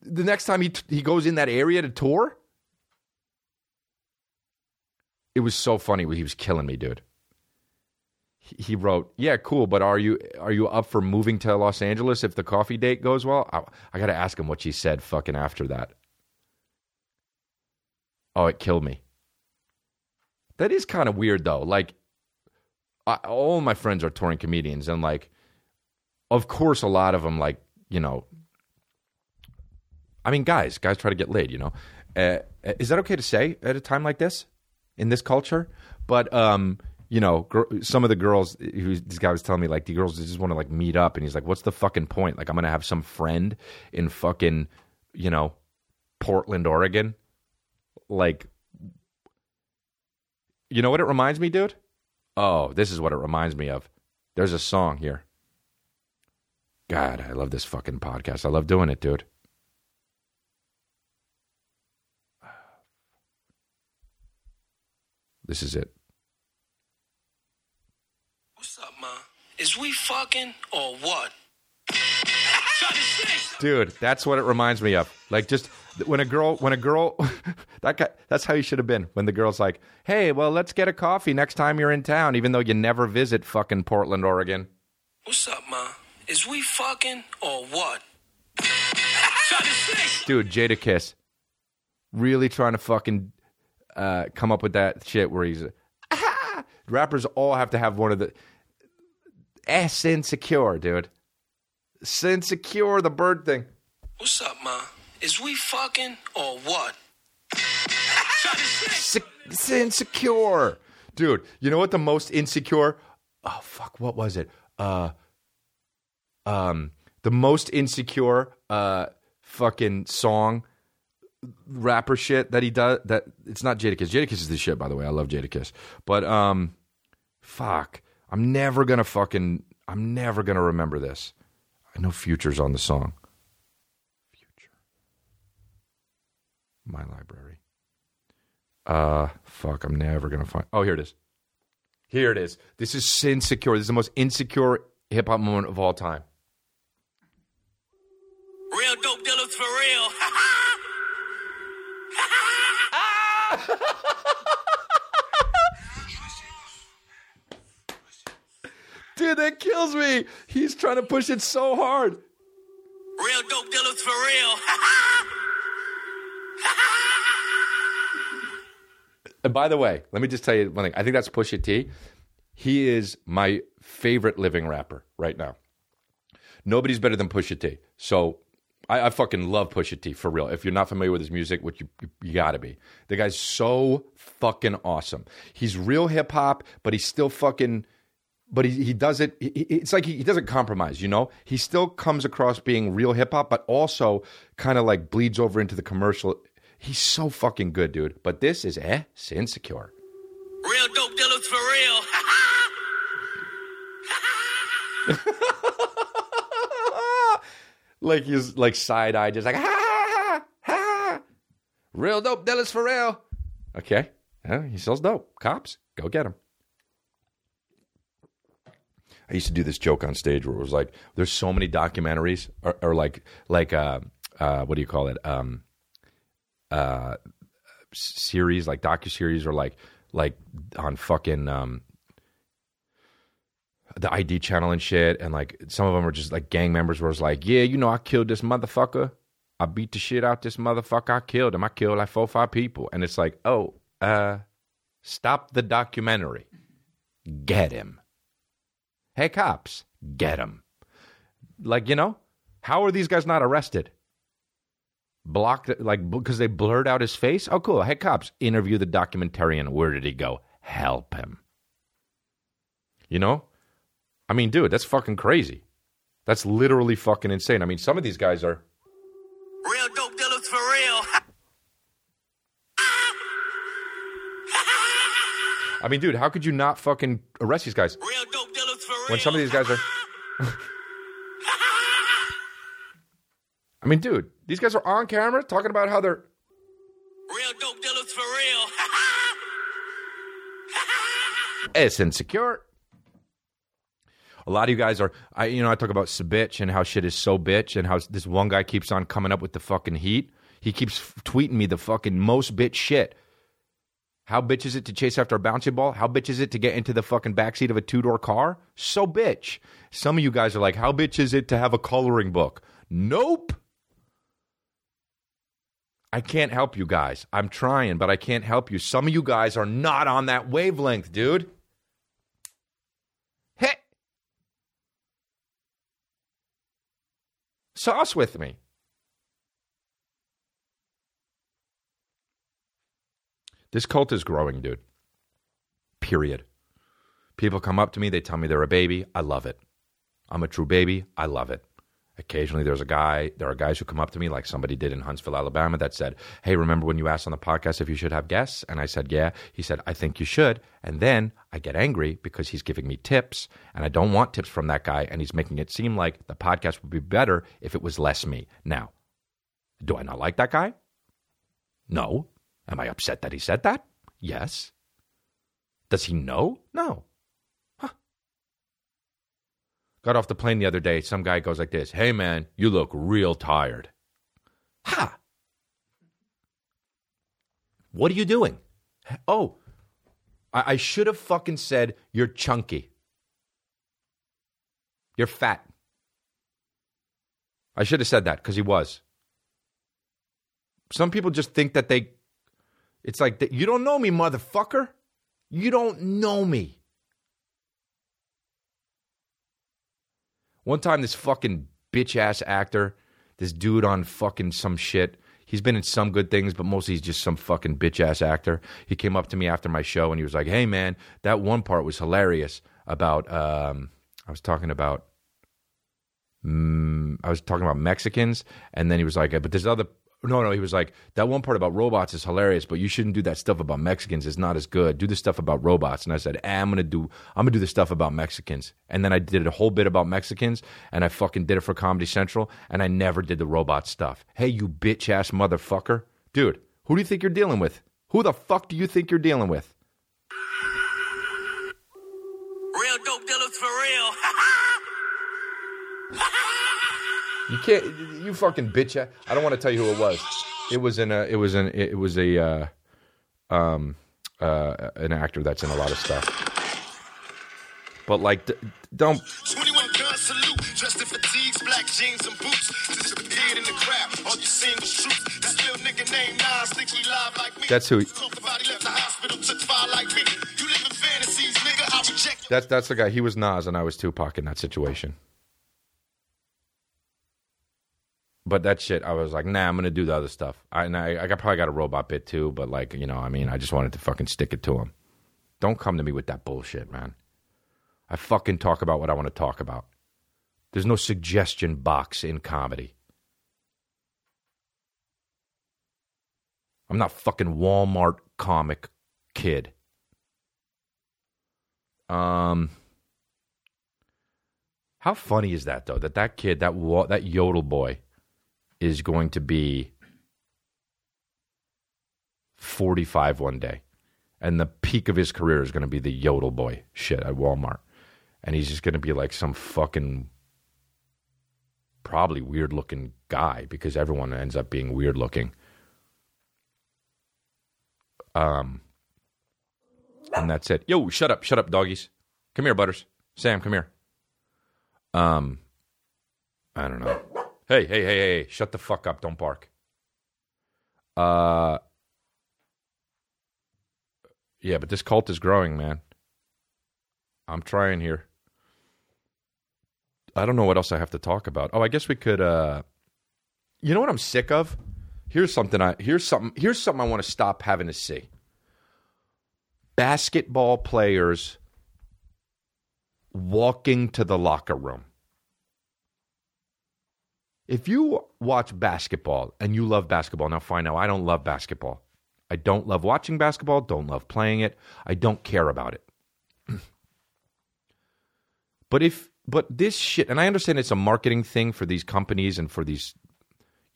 the next time he, he goes in that area to tour? It was so funny. He was killing me, dude. he wrote, yeah, cool, but are you are you up for moving to Los Angeles if the coffee date goes well? I, I got to ask him what she said fucking after that. Oh, it killed me. That is kind of weird, though. Like, I, all my friends are touring comedians, and, like, of course a lot of them, like, you know, I mean, guys, guys try to get laid, you know. Uh, is that okay to say at a time like this in this culture? But, um... you know, gr- some of the girls, who, this guy was telling me, like, the girls just want to, like, meet up. And he's like, what's the fucking point? Like, I'm going to have some friend in fucking, you know, Portland, Oregon. Like, you know what it reminds me, dude? Oh, this is what it reminds me of. There's a song here. God, I love this fucking podcast. I love doing it, dude. This is it. What's up, ma? Is we fucking or what? Dude, that's what it reminds me of. Like, just when a girl, when a girl, that guy, that's how you should have been. When the girl's like, hey, well, let's get a coffee next time you're in town, even though you never visit fucking Portland, Oregon. What's up, ma? Is we fucking or what? Dude, Jadakiss. Really trying to fucking uh, come up with that shit where he's... Rappers all have to have one of the... S insecure, dude. S insecure, the bird thing. What's up, ma? Is we fucking or what? S-, S insecure. Dude, you know what the most insecure... Oh, fuck, what was it? Uh, um, the most insecure uh, fucking song, rapper shit that he does... That it's not Jadakiss. Jadakiss is the shit, by the way. I love Jadakiss. But, um... Fuck. I'm never going to fucking... I'm never going to remember this. I know Future's on the song. Future. My library. Uh, fuck. I'm never going to find... Oh, here it is. Here it is. This is insecure. This is the most insecure hip-hop moment of all time. Real dope dealers for real. Dude, that kills me. He's trying to push it so hard. Real dope dealers for real. And by the way, let me just tell you one thing. I think that's Pusha T. He is my favorite living rapper right now. Nobody's better than Pusha T. So I, I fucking love Pusha T, for real. If you're not familiar with his music, which you, you, you gotta be. The guy's so fucking awesome. He's real hip-hop, but he's still fucking... But he he does it, he, it's like he, he doesn't compromise, you know? He still comes across being real hip-hop, but also kind of like bleeds over into the commercial. He's so fucking good, dude. But this is, eh, it's insecure. Real dope dealers for real. Like he's like side-eyed, just like, ha, ha, ha, ha. Real dope dealers for real. Okay, yeah, he sells dope. Cops, go get him. I used to do this joke on stage where it was like, there's so many documentaries or, or like, like uh, uh, what do you call it? Um, uh, series, like docuseries or like, like on fucking um, the I D channel and shit. And like some of them are just like gang members where it's like, yeah, you know, I killed this motherfucker. I beat the shit out this motherfucker. I killed him. I killed like four or five people. And it's like, oh, uh, stop the documentary. Get him. Hey, cops, get them. Like, you know, how are these guys not arrested? Blocked, like, because they blurred out his face? Oh, cool. Hey, cops, interview the documentarian. Where did he go? Help him. You know? I mean, dude, that's fucking crazy. That's literally fucking insane. I mean, some of these guys are... Real dope dealers for real. I mean, dude, how could you not fucking arrest these guys? Real dope dealers. When some of these guys are... I mean, dude, these guys are on camera talking about how they're... Real dope dealers for real. It's insecure. A lot of you guys are... I, you know, I talk about bitch and how shit is so bitch and how this one guy keeps on coming up with the fucking heat. He keeps tweeting me the fucking most bitch shit. How bitch is it to chase after a bouncy ball? How bitch is it to get into the fucking backseat of a two-door car? So bitch. Some of you guys are like, how bitch is it to have a coloring book? Nope. I can't help you guys. I'm trying, but I can't help you. Some of you guys are not on that wavelength, dude. Hey. Sauce with me. This cult is growing, dude. Period. People come up to me. They tell me they're a baby. I love it. I'm a true baby. I love it. Occasionally, there's a guy. There are guys who come up to me, like somebody did in Huntsville, Alabama, that said, hey, remember when you asked on the podcast if you should have guests? And I said, yeah. He said, I think you should. And then I get angry because he's giving me tips, and I don't want tips from that guy, and he's making it seem like the podcast would be better if it was less me. Now, do I not like that guy? No. Am I upset that he said that? Yes. Does he know? No. Huh. Got off the plane the other day. Some guy goes like this. Hey, man, you look real tired. Ha. Huh. What are you doing? Oh, I, I should have fucking said you're chunky. You're fat. I should have said that because he was. Some people just think that they... It's like, the, you don't know me, motherfucker. You don't know me. One time, this fucking bitch-ass actor, this dude on fucking some shit, he's been in some good things, but mostly he's just some fucking bitch-ass actor. He came up to me after my show, and he was like, hey, man, that one part was hilarious about, um, I was talking about, mm, I was talking about Mexicans, and then he was like, but there's other... No, no, he was like, that one part about robots is hilarious, but you shouldn't do that stuff about Mexicans. It's not as good. Do the stuff about robots. And I said, eh, I'm going to do I'm gonna do the stuff about Mexicans. And then I did a whole bit about Mexicans, and I fucking did it for Comedy Central, and I never did the robot stuff. Hey, you bitch-ass motherfucker. Dude, who do you think you're dealing with? Who the fuck do you think you're dealing with? Real dope dealers for real. You can't, you fucking bitch. I don't want to tell you who it was. It was in a, it was an, it was a, uh, um, uh, an actor that's in a lot of stuff. But like, d- don't. twenty-one gun salute, dressed in fatigues, black jeans and boots. Disappeared in the crowd, all you seen was truth. That little nigga named Nas, think he lied like me. That's who he. That's, that's the guy. He was Nas and I was Tupac in that situation. But that shit, I was like, nah, I'm going to do the other stuff. I, and I, I probably got a robot bit too, but like, you know, I mean, I just wanted to fucking stick it to him. Don't come to me with that bullshit, man. I fucking talk about what I want to talk about. There's no suggestion box in comedy. I'm not fucking Walmart comic kid. Um... How funny is that, though, that that kid, that that yodel boy is going to be forty-five one day, and the peak of his career is going to be the yodel boy shit at Walmart, and he's just going to be like some fucking probably weird-looking guy because everyone ends up being weird-looking. Um, and that's it. Yo, shut up, shut up, doggies. Come here, Butters. Sam, come here. Um, I don't know. Hey, hey, hey, hey, shut the fuck up. Don't bark. Uh, yeah, but this cult is growing, man. I'm trying here. I don't know what else I have to talk about. Oh, I guess we could, uh, you know what I'm sick of? Here's something I, here's something, here's something I want to stop having to see. Basketball players walking to the locker room. If you watch basketball and you love basketball, now fine, now I don't love basketball. I don't love watching basketball, don't love playing it. I don't care about it. But if, but this shit, and I understand it's a marketing thing for these companies and for these,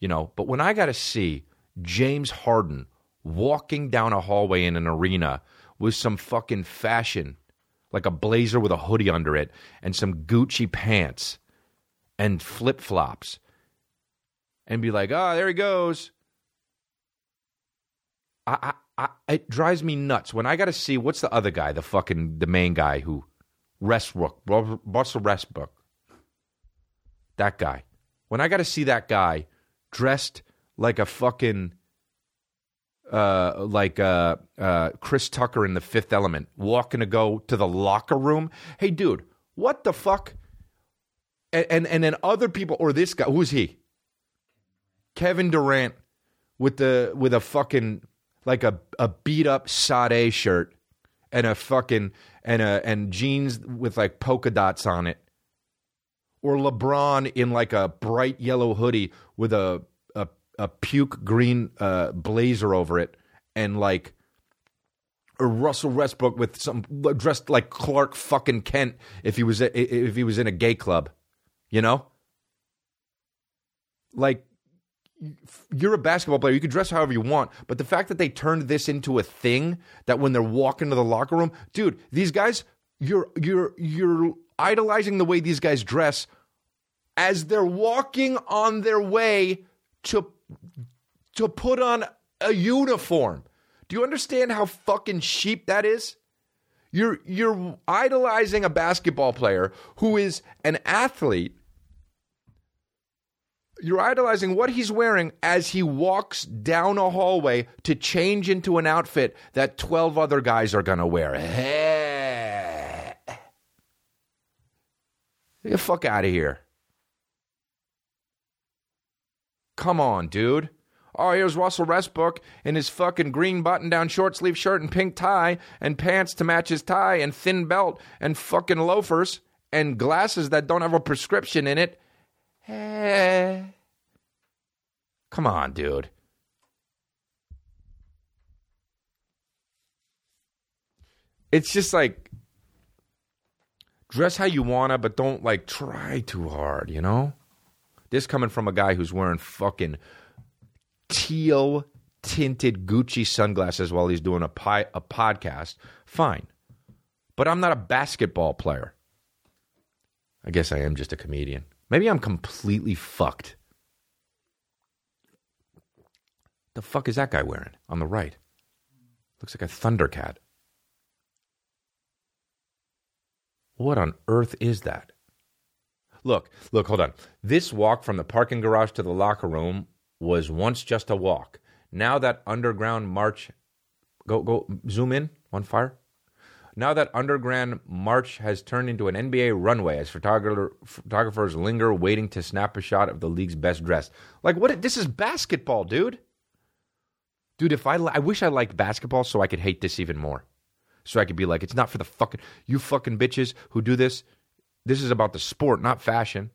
you know, but when I got to see James Harden walking down a hallway in an arena with some fucking fashion, like a blazer with a hoodie under it and some Gucci pants and flip-flops and be like, oh, there he goes. I, I, I, it drives me nuts when I got to see what's the other guy, the fucking the main guy who Westbrook, Russell Westbrook, that guy. When I got to see that guy dressed like a fucking uh, like uh, uh, Chris Tucker in The Fifth Element, walking to go to the locker room. Hey, dude, what the fuck? And and, and then other people or this guy, who's he? Kevin Durant with the with a fucking. Like a, a beat up Sade shirt and a fucking and a and jeans with like polka dots on it, or LeBron in like a bright yellow hoodie with a a, a puke green uh, blazer over it, and like or Russell Westbrook with some dressed like Clark fucking Kent if he was a, if he was in a gay club, you know, like. You're a basketball player. You can dress however you want. But the fact that they turned this into a thing that when they're walking to the locker room, dude, these guys, you're you're you're idolizing the way these guys dress as they're walking on their way to to put on a uniform. Do you understand how fucking cheap that is? You're you're idolizing a basketball player who is an athlete. You're idolizing what he's wearing as he walks down a hallway to change into an outfit that twelve other guys are going to wear. Get the fuck out of here. Come on, dude. Oh, here's Russell Westbrook in his fucking green button-down short-sleeve shirt and pink tie and pants to match his tie and thin belt and fucking loafers and glasses that don't have a prescription in it. Hey. Come on, dude. It's just like dress how you wanna, but don't like try too hard, you know? This coming from a guy who's wearing fucking teal tinted Gucci sunglasses while he's doing a pi- a podcast. Fine. But I'm not a basketball player. I guess I am just a comedian. Maybe I'm completely fucked. The fuck is that guy wearing on the right? Looks like a Thundercat. What on earth is that? Look, look, hold on. This walk from the parking garage to the locker room was once just a walk. Now that underground march... Go, go, zoom in on fire. Now that underground march has turned into an N B A runway as photographer, photographers linger waiting to snap a shot of the league's best dressed. Like, what? This is basketball, dude. Dude, if I, I wish I liked basketball so I could hate this even more. So I could be like, it's not for the fucking, you fucking bitches who do this. This is about the sport, not fashion.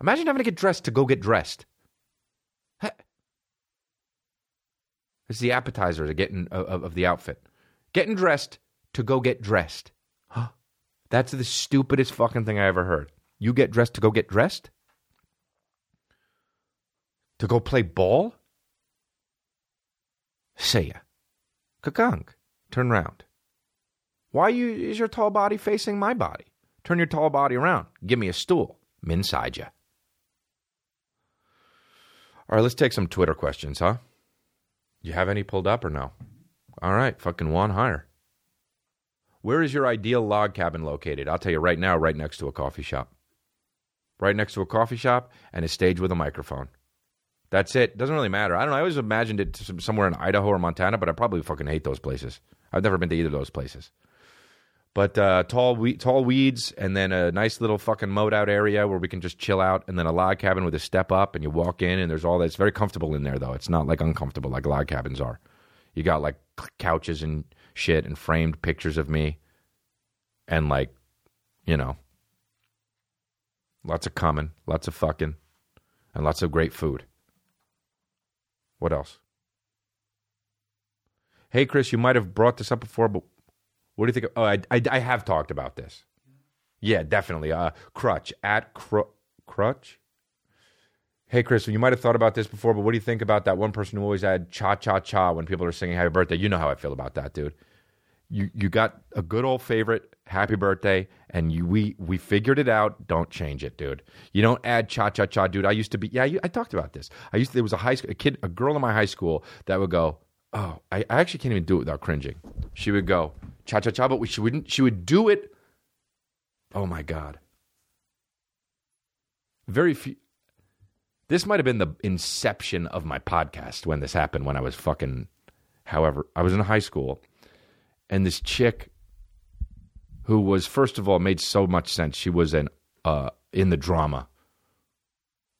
Imagine having to get dressed to go get dressed. It's the appetizer of, getting, of, of the outfit. Getting dressed to go get dressed. Huh. That's the stupidest fucking thing I ever heard. You get dressed to go get dressed? To go play ball? Say ya. Ka-kunk. Turn round. Why you, is your tall body facing my body? Turn your tall body around. Give me a stool. I'm inside ya. All right, let's take some Twitter questions, huh? You have any pulled up or no? All right, fucking one higher. Where is your ideal log cabin located? I'll tell you right now, right next to a coffee shop. Right next to a coffee shop and a stage with a microphone. That's it. Doesn't really matter. I don't know. I always imagined it somewhere in Idaho or Montana, but I probably fucking hate those places. I've never been to either of those places. But uh, tall, we- tall weeds and then a nice little fucking mowed out area where we can just chill out, and then a log cabin with a step up, and you walk in and there's all that. It's very comfortable in there, though. It's not like uncomfortable like log cabins are. You got like couches and shit and framed pictures of me and like, you know, lots of coming, lots of fucking, and lots of great food. What else? Hey, Chris, you might have brought this up before, but... What do you think? Of, oh, I, I, I have talked about this. Yeah, definitely. Uh, crutch, at cru- Crutch. Hey, Chris, you might have thought about this before, but what do you think about that one person who always had cha-cha-cha when people are singing Happy Birthday? You know how I feel about that, dude. You you got a good old favorite, Happy Birthday, and you we we figured it out. Don't change it, dude. You don't add cha cha cha, dude. I used to be yeah. You, I talked about this. I used to, there was a high school a kid, a girl in my high school that would go, oh, I, I actually can't even do it without cringing. She would go cha cha cha, but she wouldn't. She would do it. Oh my God. Very few. This might have been the inception of my podcast when this happened. When I was fucking, however, I was in high school. And this chick who was, first of all, made so much sense. She was an, uh, in the drama.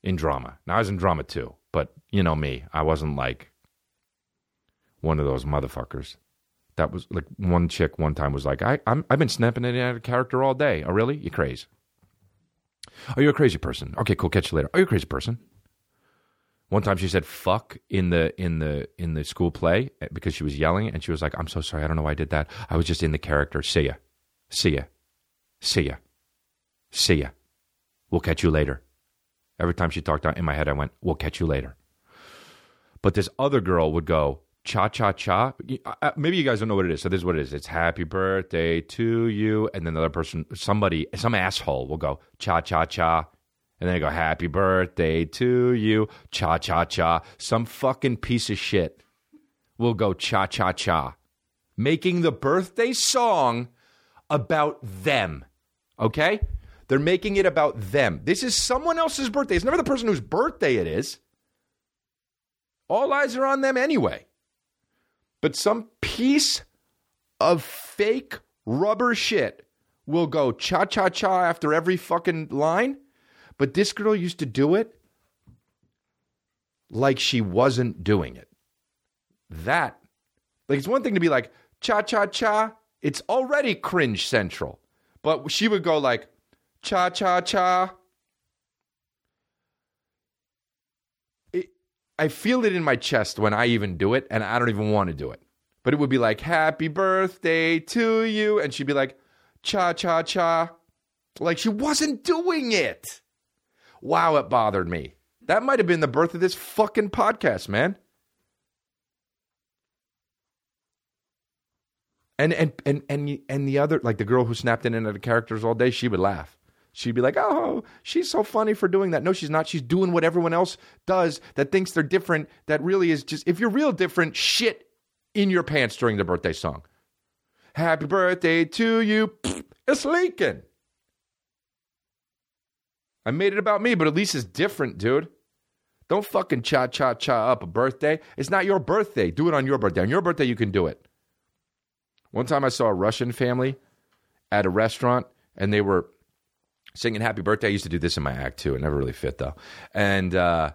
In drama. Now, I was in drama too. But you know me. I wasn't like one of those motherfuckers. That was like one chick one time was like, I, I'm, I've been snapping it out of character all day. Oh, really? You're crazy. Oh, you're a crazy person. Okay, cool. Catch you later. Oh, you're a crazy person. One time she said fuck in the in the in the school play because she was yelling, and she was like, I'm so sorry, I don't know why I did that. I was just in the character. See ya. See ya. See ya. See ya. We'll catch you later. Every time she talked out in my head, I went, we'll catch you later. But this other girl would go, cha cha cha. Maybe you guys don't know what it is, so this is what it is. It's happy birthday to you. And then the other person, somebody, some asshole will go, cha cha cha. And then I go, happy birthday to you, cha-cha-cha. Some fucking piece of shit will go cha-cha-cha. Making the birthday song about them, okay? They're making it about them. This is someone else's birthday. It's never the person whose birthday it is. All eyes are on them anyway. But some piece of fake rubber shit will go cha-cha-cha after every fucking line. But this girl used to do it like she wasn't doing it. That, like, it's one thing to be like, cha-cha-cha. It's already cringe central. But she would go like, cha-cha-cha. I feel it in my chest when I even do it, and I don't even want to do it. But it would be like, happy birthday to you. And she'd be like, cha-cha-cha. Like she wasn't doing it. Wow, it bothered me. That might have been the birth of this fucking podcast, man. And and and and and the other, like the girl who snapped in and out of characters all day, she would laugh. She'd be like, "Oh, she's so funny for doing that." No, she's not. She's doing what everyone else does that thinks they're different. That really is just, if you're real different, shit in your pants during the birthday song. Happy birthday to you. It's Lincoln. I made it about me, but at least it's different, dude. Don't fucking cha-cha-cha up a birthday. It's not your birthday. Do it on your birthday. On your birthday, you can do it. One time I saw a Russian family at a restaurant, and they were singing happy birthday. I used to do this in my act, too. It never really fit, though. And uh,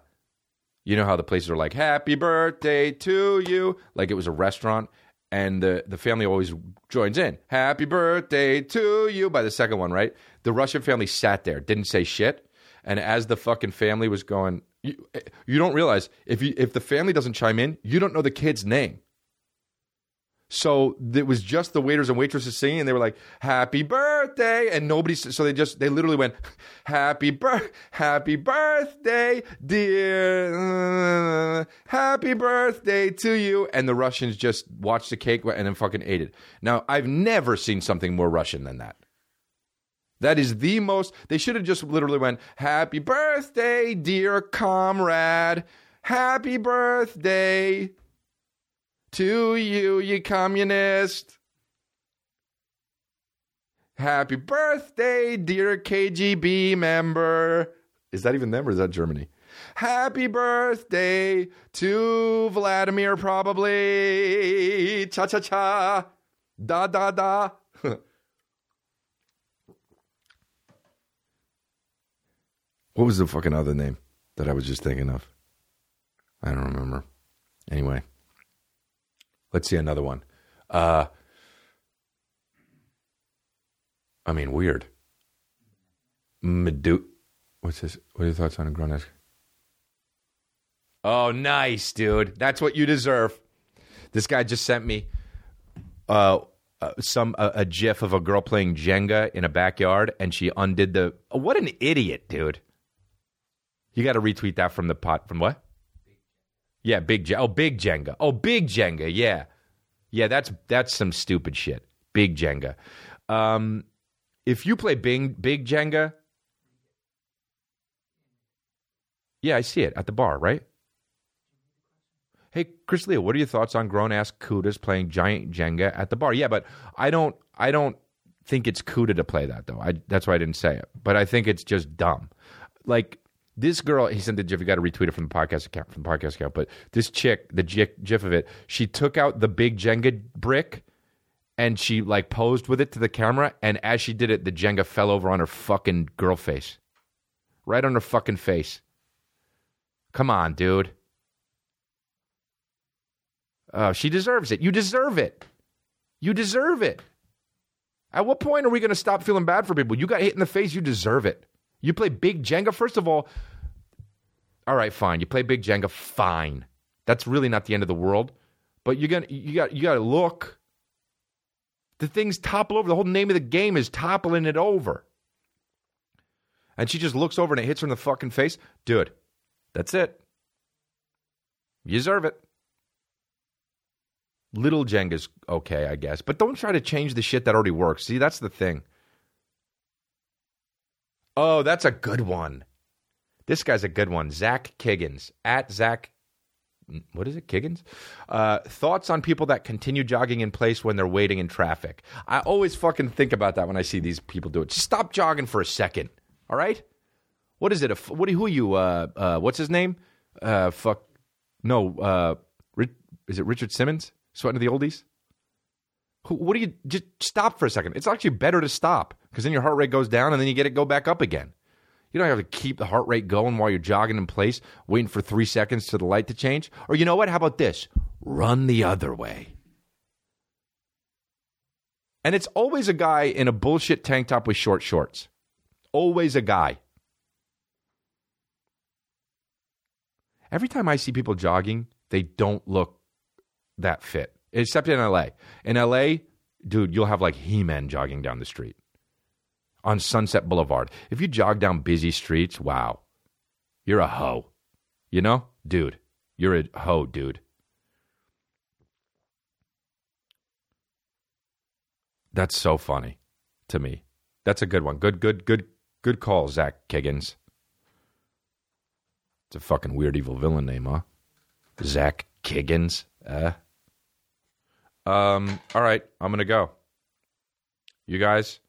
you know how the places are like, happy birthday to you. Like it was a restaurant, and the, the family always joins in. Happy birthday to you by the second one, right? The Russian family sat there, didn't say shit, and as the fucking family was going, you, you don't realize, if you, if the family doesn't chime in, you don't know the kid's name. So it was just the waiters and waitresses singing, and they were like, happy birthday, and nobody, so they just, they literally went, happy, bir- happy birthday, dear, uh, happy birthday to you, and the Russians just watched the cake and then fucking ate it. Now, I've never seen something more Russian than that. That is the most, they should have just literally went, happy birthday, dear comrade. Happy birthday to you, you communist. Happy birthday, dear K G B member. Is that even them or is that Germany? Happy birthday to Vladimir, probably. Cha-cha-cha. Da-da-da. What was the fucking other name that I was just thinking of? I don't remember. Anyway, let's see another one. Uh, I mean, weird. Medu. What's this? What are your thoughts on a grown-ass? Oh, nice, dude. That's what you deserve. This guy just sent me uh, uh, some uh, a gif of a girl playing Jenga in a backyard, and she undid the. Oh, what an idiot, dude. You got to retweet that from the pot. From what? Yeah, Big Jenga. Oh, Big Jenga. Oh, Big Jenga, yeah. Yeah, that's that's some stupid shit. Big Jenga. Um, if you play Big, Big Jenga, yeah, I see it at the bar, right? Hey, Chris D'Elia, what are your thoughts on grown-ass cudas playing giant Jenga at the bar? Yeah, but I don't, I don't think it's cuda to play that though. I, that's why I didn't say it. But I think it's just dumb. Like this girl, he sent the GIF. You got to retweet it from the podcast account. From the podcast account, but this chick, the GIF of it, she took out the big Jenga brick. And she, like, posed with it to the camera. And as she did it, the Jenga fell over on her fucking girl face. Right on her fucking face. Come on, dude. Oh, she deserves it. You deserve it. You deserve it. At what point are we going to stop feeling bad for people? You got hit in the face. You deserve it. You play big Jenga, first of all. All right, fine. You play big Jenga, fine. That's really not the end of the world. But you're gonna, you got you got to look. The thing's topple over. The whole name of the game is toppling it over. And she just looks over and it hits her in the fucking face. Dude, that's it. You deserve it. Little Jenga's okay, I guess. But don't try to change the shit that already works. See, that's the thing. Oh, that's a good one. This guy's a good one. Zach Kiggins. At Zach What is it, Kiggins? Uh, thoughts on people that continue jogging in place when they're waiting in traffic. I always fucking think about that when I see these people do it. Just stop jogging for a second, all right? What is it? A, what? Who are you? Uh, uh, what's his name? Uh, fuck. No. Uh, is it Richard Simmons? Sweating to the oldies? Who, what do you... Just stop for a second. It's actually better to stop because then your heart rate goes down and then you get it go back up again. You don't have to keep the heart rate going while you're jogging in place, waiting for three seconds to the light to change. Or you know what? How about this? Run the other way. And it's always a guy in a bullshit tank top with short shorts. Always a guy. Every time I see people jogging, they don't look that fit. Except in L A. In L A, dude, you'll have like He-Man jogging down the street. On Sunset Boulevard. If you jog down busy streets, wow. You're a hoe. You know? Dude. You're a hoe, dude. That's so funny to me. That's a good one. Good, good, good, good call, Zach Kiggins. It's a fucking weird evil villain name, huh? Zach Kiggins. Uh. Um. All right. I'm going to go. You guys...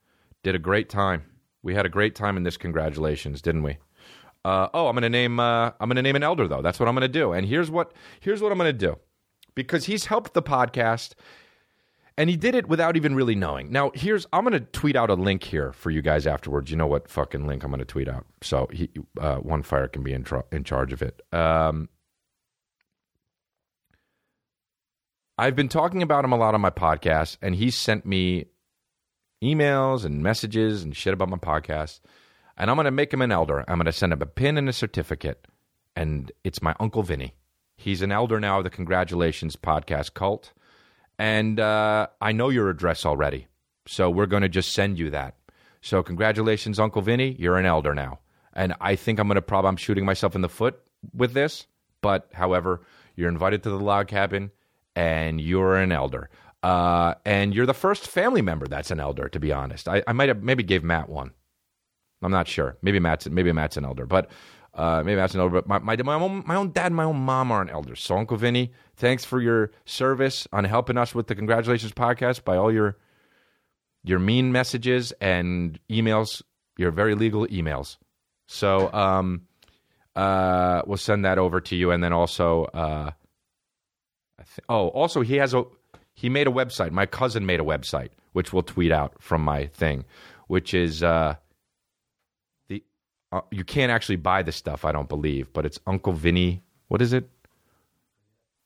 Did a great time. We had a great time in this. Congratulations, didn't we? Uh, oh, I'm gonna name. Uh, I'm gonna name an elder though. That's what I'm gonna do. And here's what. Here's what I'm gonna do, because he's helped the podcast, and he did it without even really knowing. Now, here's. I'm gonna tweet out a link here for you guys afterwards. You know what fucking link I'm gonna tweet out. So he, uh, One Fire can be in, tra- in charge of it. Um, I've been talking about him a lot on my podcast, and he sent me emails and messages and shit about my podcast, and I'm going to make him an elder. I'm going to send him a pin and a certificate, and it's my Uncle Vinny. He's an elder now of the Congratulations Podcast cult, and uh, I know your address already, so we're going to just send you that. So congratulations, Uncle Vinny. You're an elder now, and I think I'm going to probably, I'm shooting myself in the foot with this, but however, you're invited to the log cabin, and you're an elder. Uh, and you're the first family member that's an elder, to be honest. I, I might have maybe gave Matt one. I'm not sure. Maybe Matt's maybe Matt's an elder, but uh, maybe Matt's an elder. But my my my own, my own dad and my own mom aren't elders. So Uncle Vinny, thanks for your service on helping us with the Congratulations Podcast by all your your mean messages and emails, your very legal emails. So um, uh, we'll send that over to you, and then also, uh, I th- oh, also he has a. He made a website. My cousin made a website, which we'll tweet out from my thing, which is uh, the uh, you can't actually buy the stuff, I don't believe, but it's Uncle Vinny. What is it?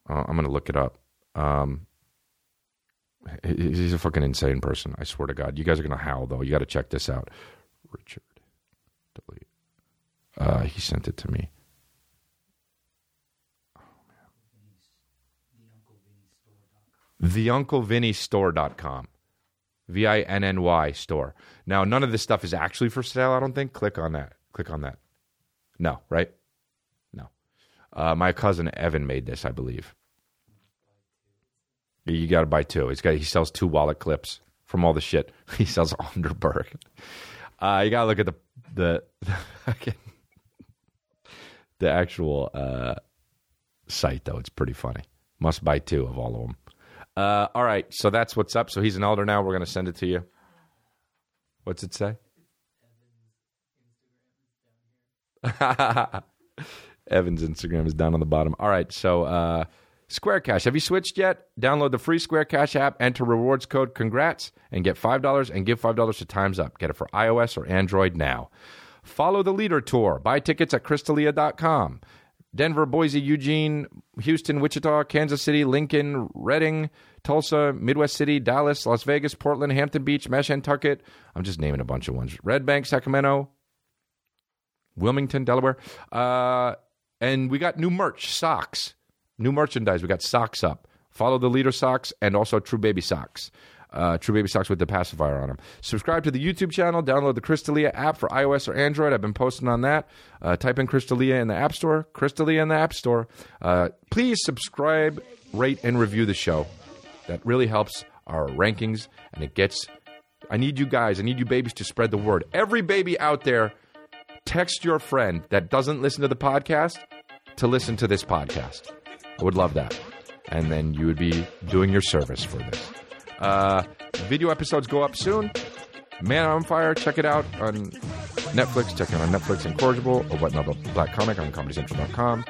Uh, I'm going to look it up. Um, he's a fucking insane person, I swear to God. You guys are going to howl, though. You got to check this out. Richard W. Uh, he sent it to me. the uncle vinny store dot com V I N N Y store. Now, none of this stuff is actually for sale, I don't think. Click on that. Click on that. No, right? No. Uh, my cousin Evan made this, I believe. You got to buy two. He's got he sells two wallet clips from all the shit. He sells Underberg. Uh, you got to look at the the the, the actual uh, site though. It's pretty funny. Must buy two of all of them. Uh, all right, so that's what's up. So he's an elder now. We're going to send it to you. What's it say? Evan's Instagram is down on the bottom. All right, so uh, Square Cash. Have you switched yet? Download the free Square Cash app, enter rewards code CONGRATS, and get five dollars and give five dollars to Time's Up. Get it for iOS or Android now. Follow the Leader Tour. Buy tickets at chris d'elia dot com. Denver, Boise, Eugene, Houston, Wichita, Kansas City, Lincoln, Reading, Tulsa, Midwest City, Dallas, Las Vegas, Portland, Hampton Beach, Mashantucket. I'm just naming a bunch of ones. Red Bank, Sacramento, Wilmington, Delaware. Uh, and we got new merch, socks, new merchandise. We got socks up. Follow the Leader socks and also True Baby socks. Uh, True Baby socks with the pacifier on them. Subscribe to the YouTube channel. Download the Chris D'Elia app for iOS or Android. I've been posting on that. Uh, type in Chris D'Elia in the App Store. Chris D'Elia in the App Store. Uh, please subscribe, rate, and review the show. That really helps our rankings, and it gets... I need you guys, I need you babies to spread the word. Every baby out there, text your friend that doesn't listen to the podcast to listen to this podcast. I would love that. And then you would be doing your service for this. Uh, video episodes go up soon. Man on Fire, check it out on Netflix. Check it out on Netflix, Incorrigible, or What Another Black Comic on comedy central dot com.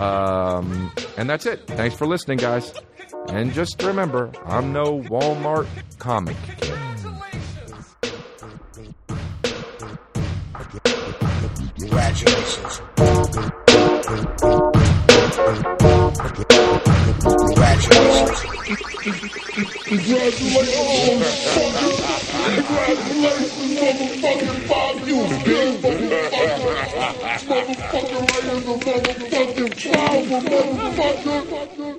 Um, and that's it. Thanks for listening, guys. And just remember, I'm no Walmart comic kid. Congratulations. Congratulations. Congratulations. Congratulations.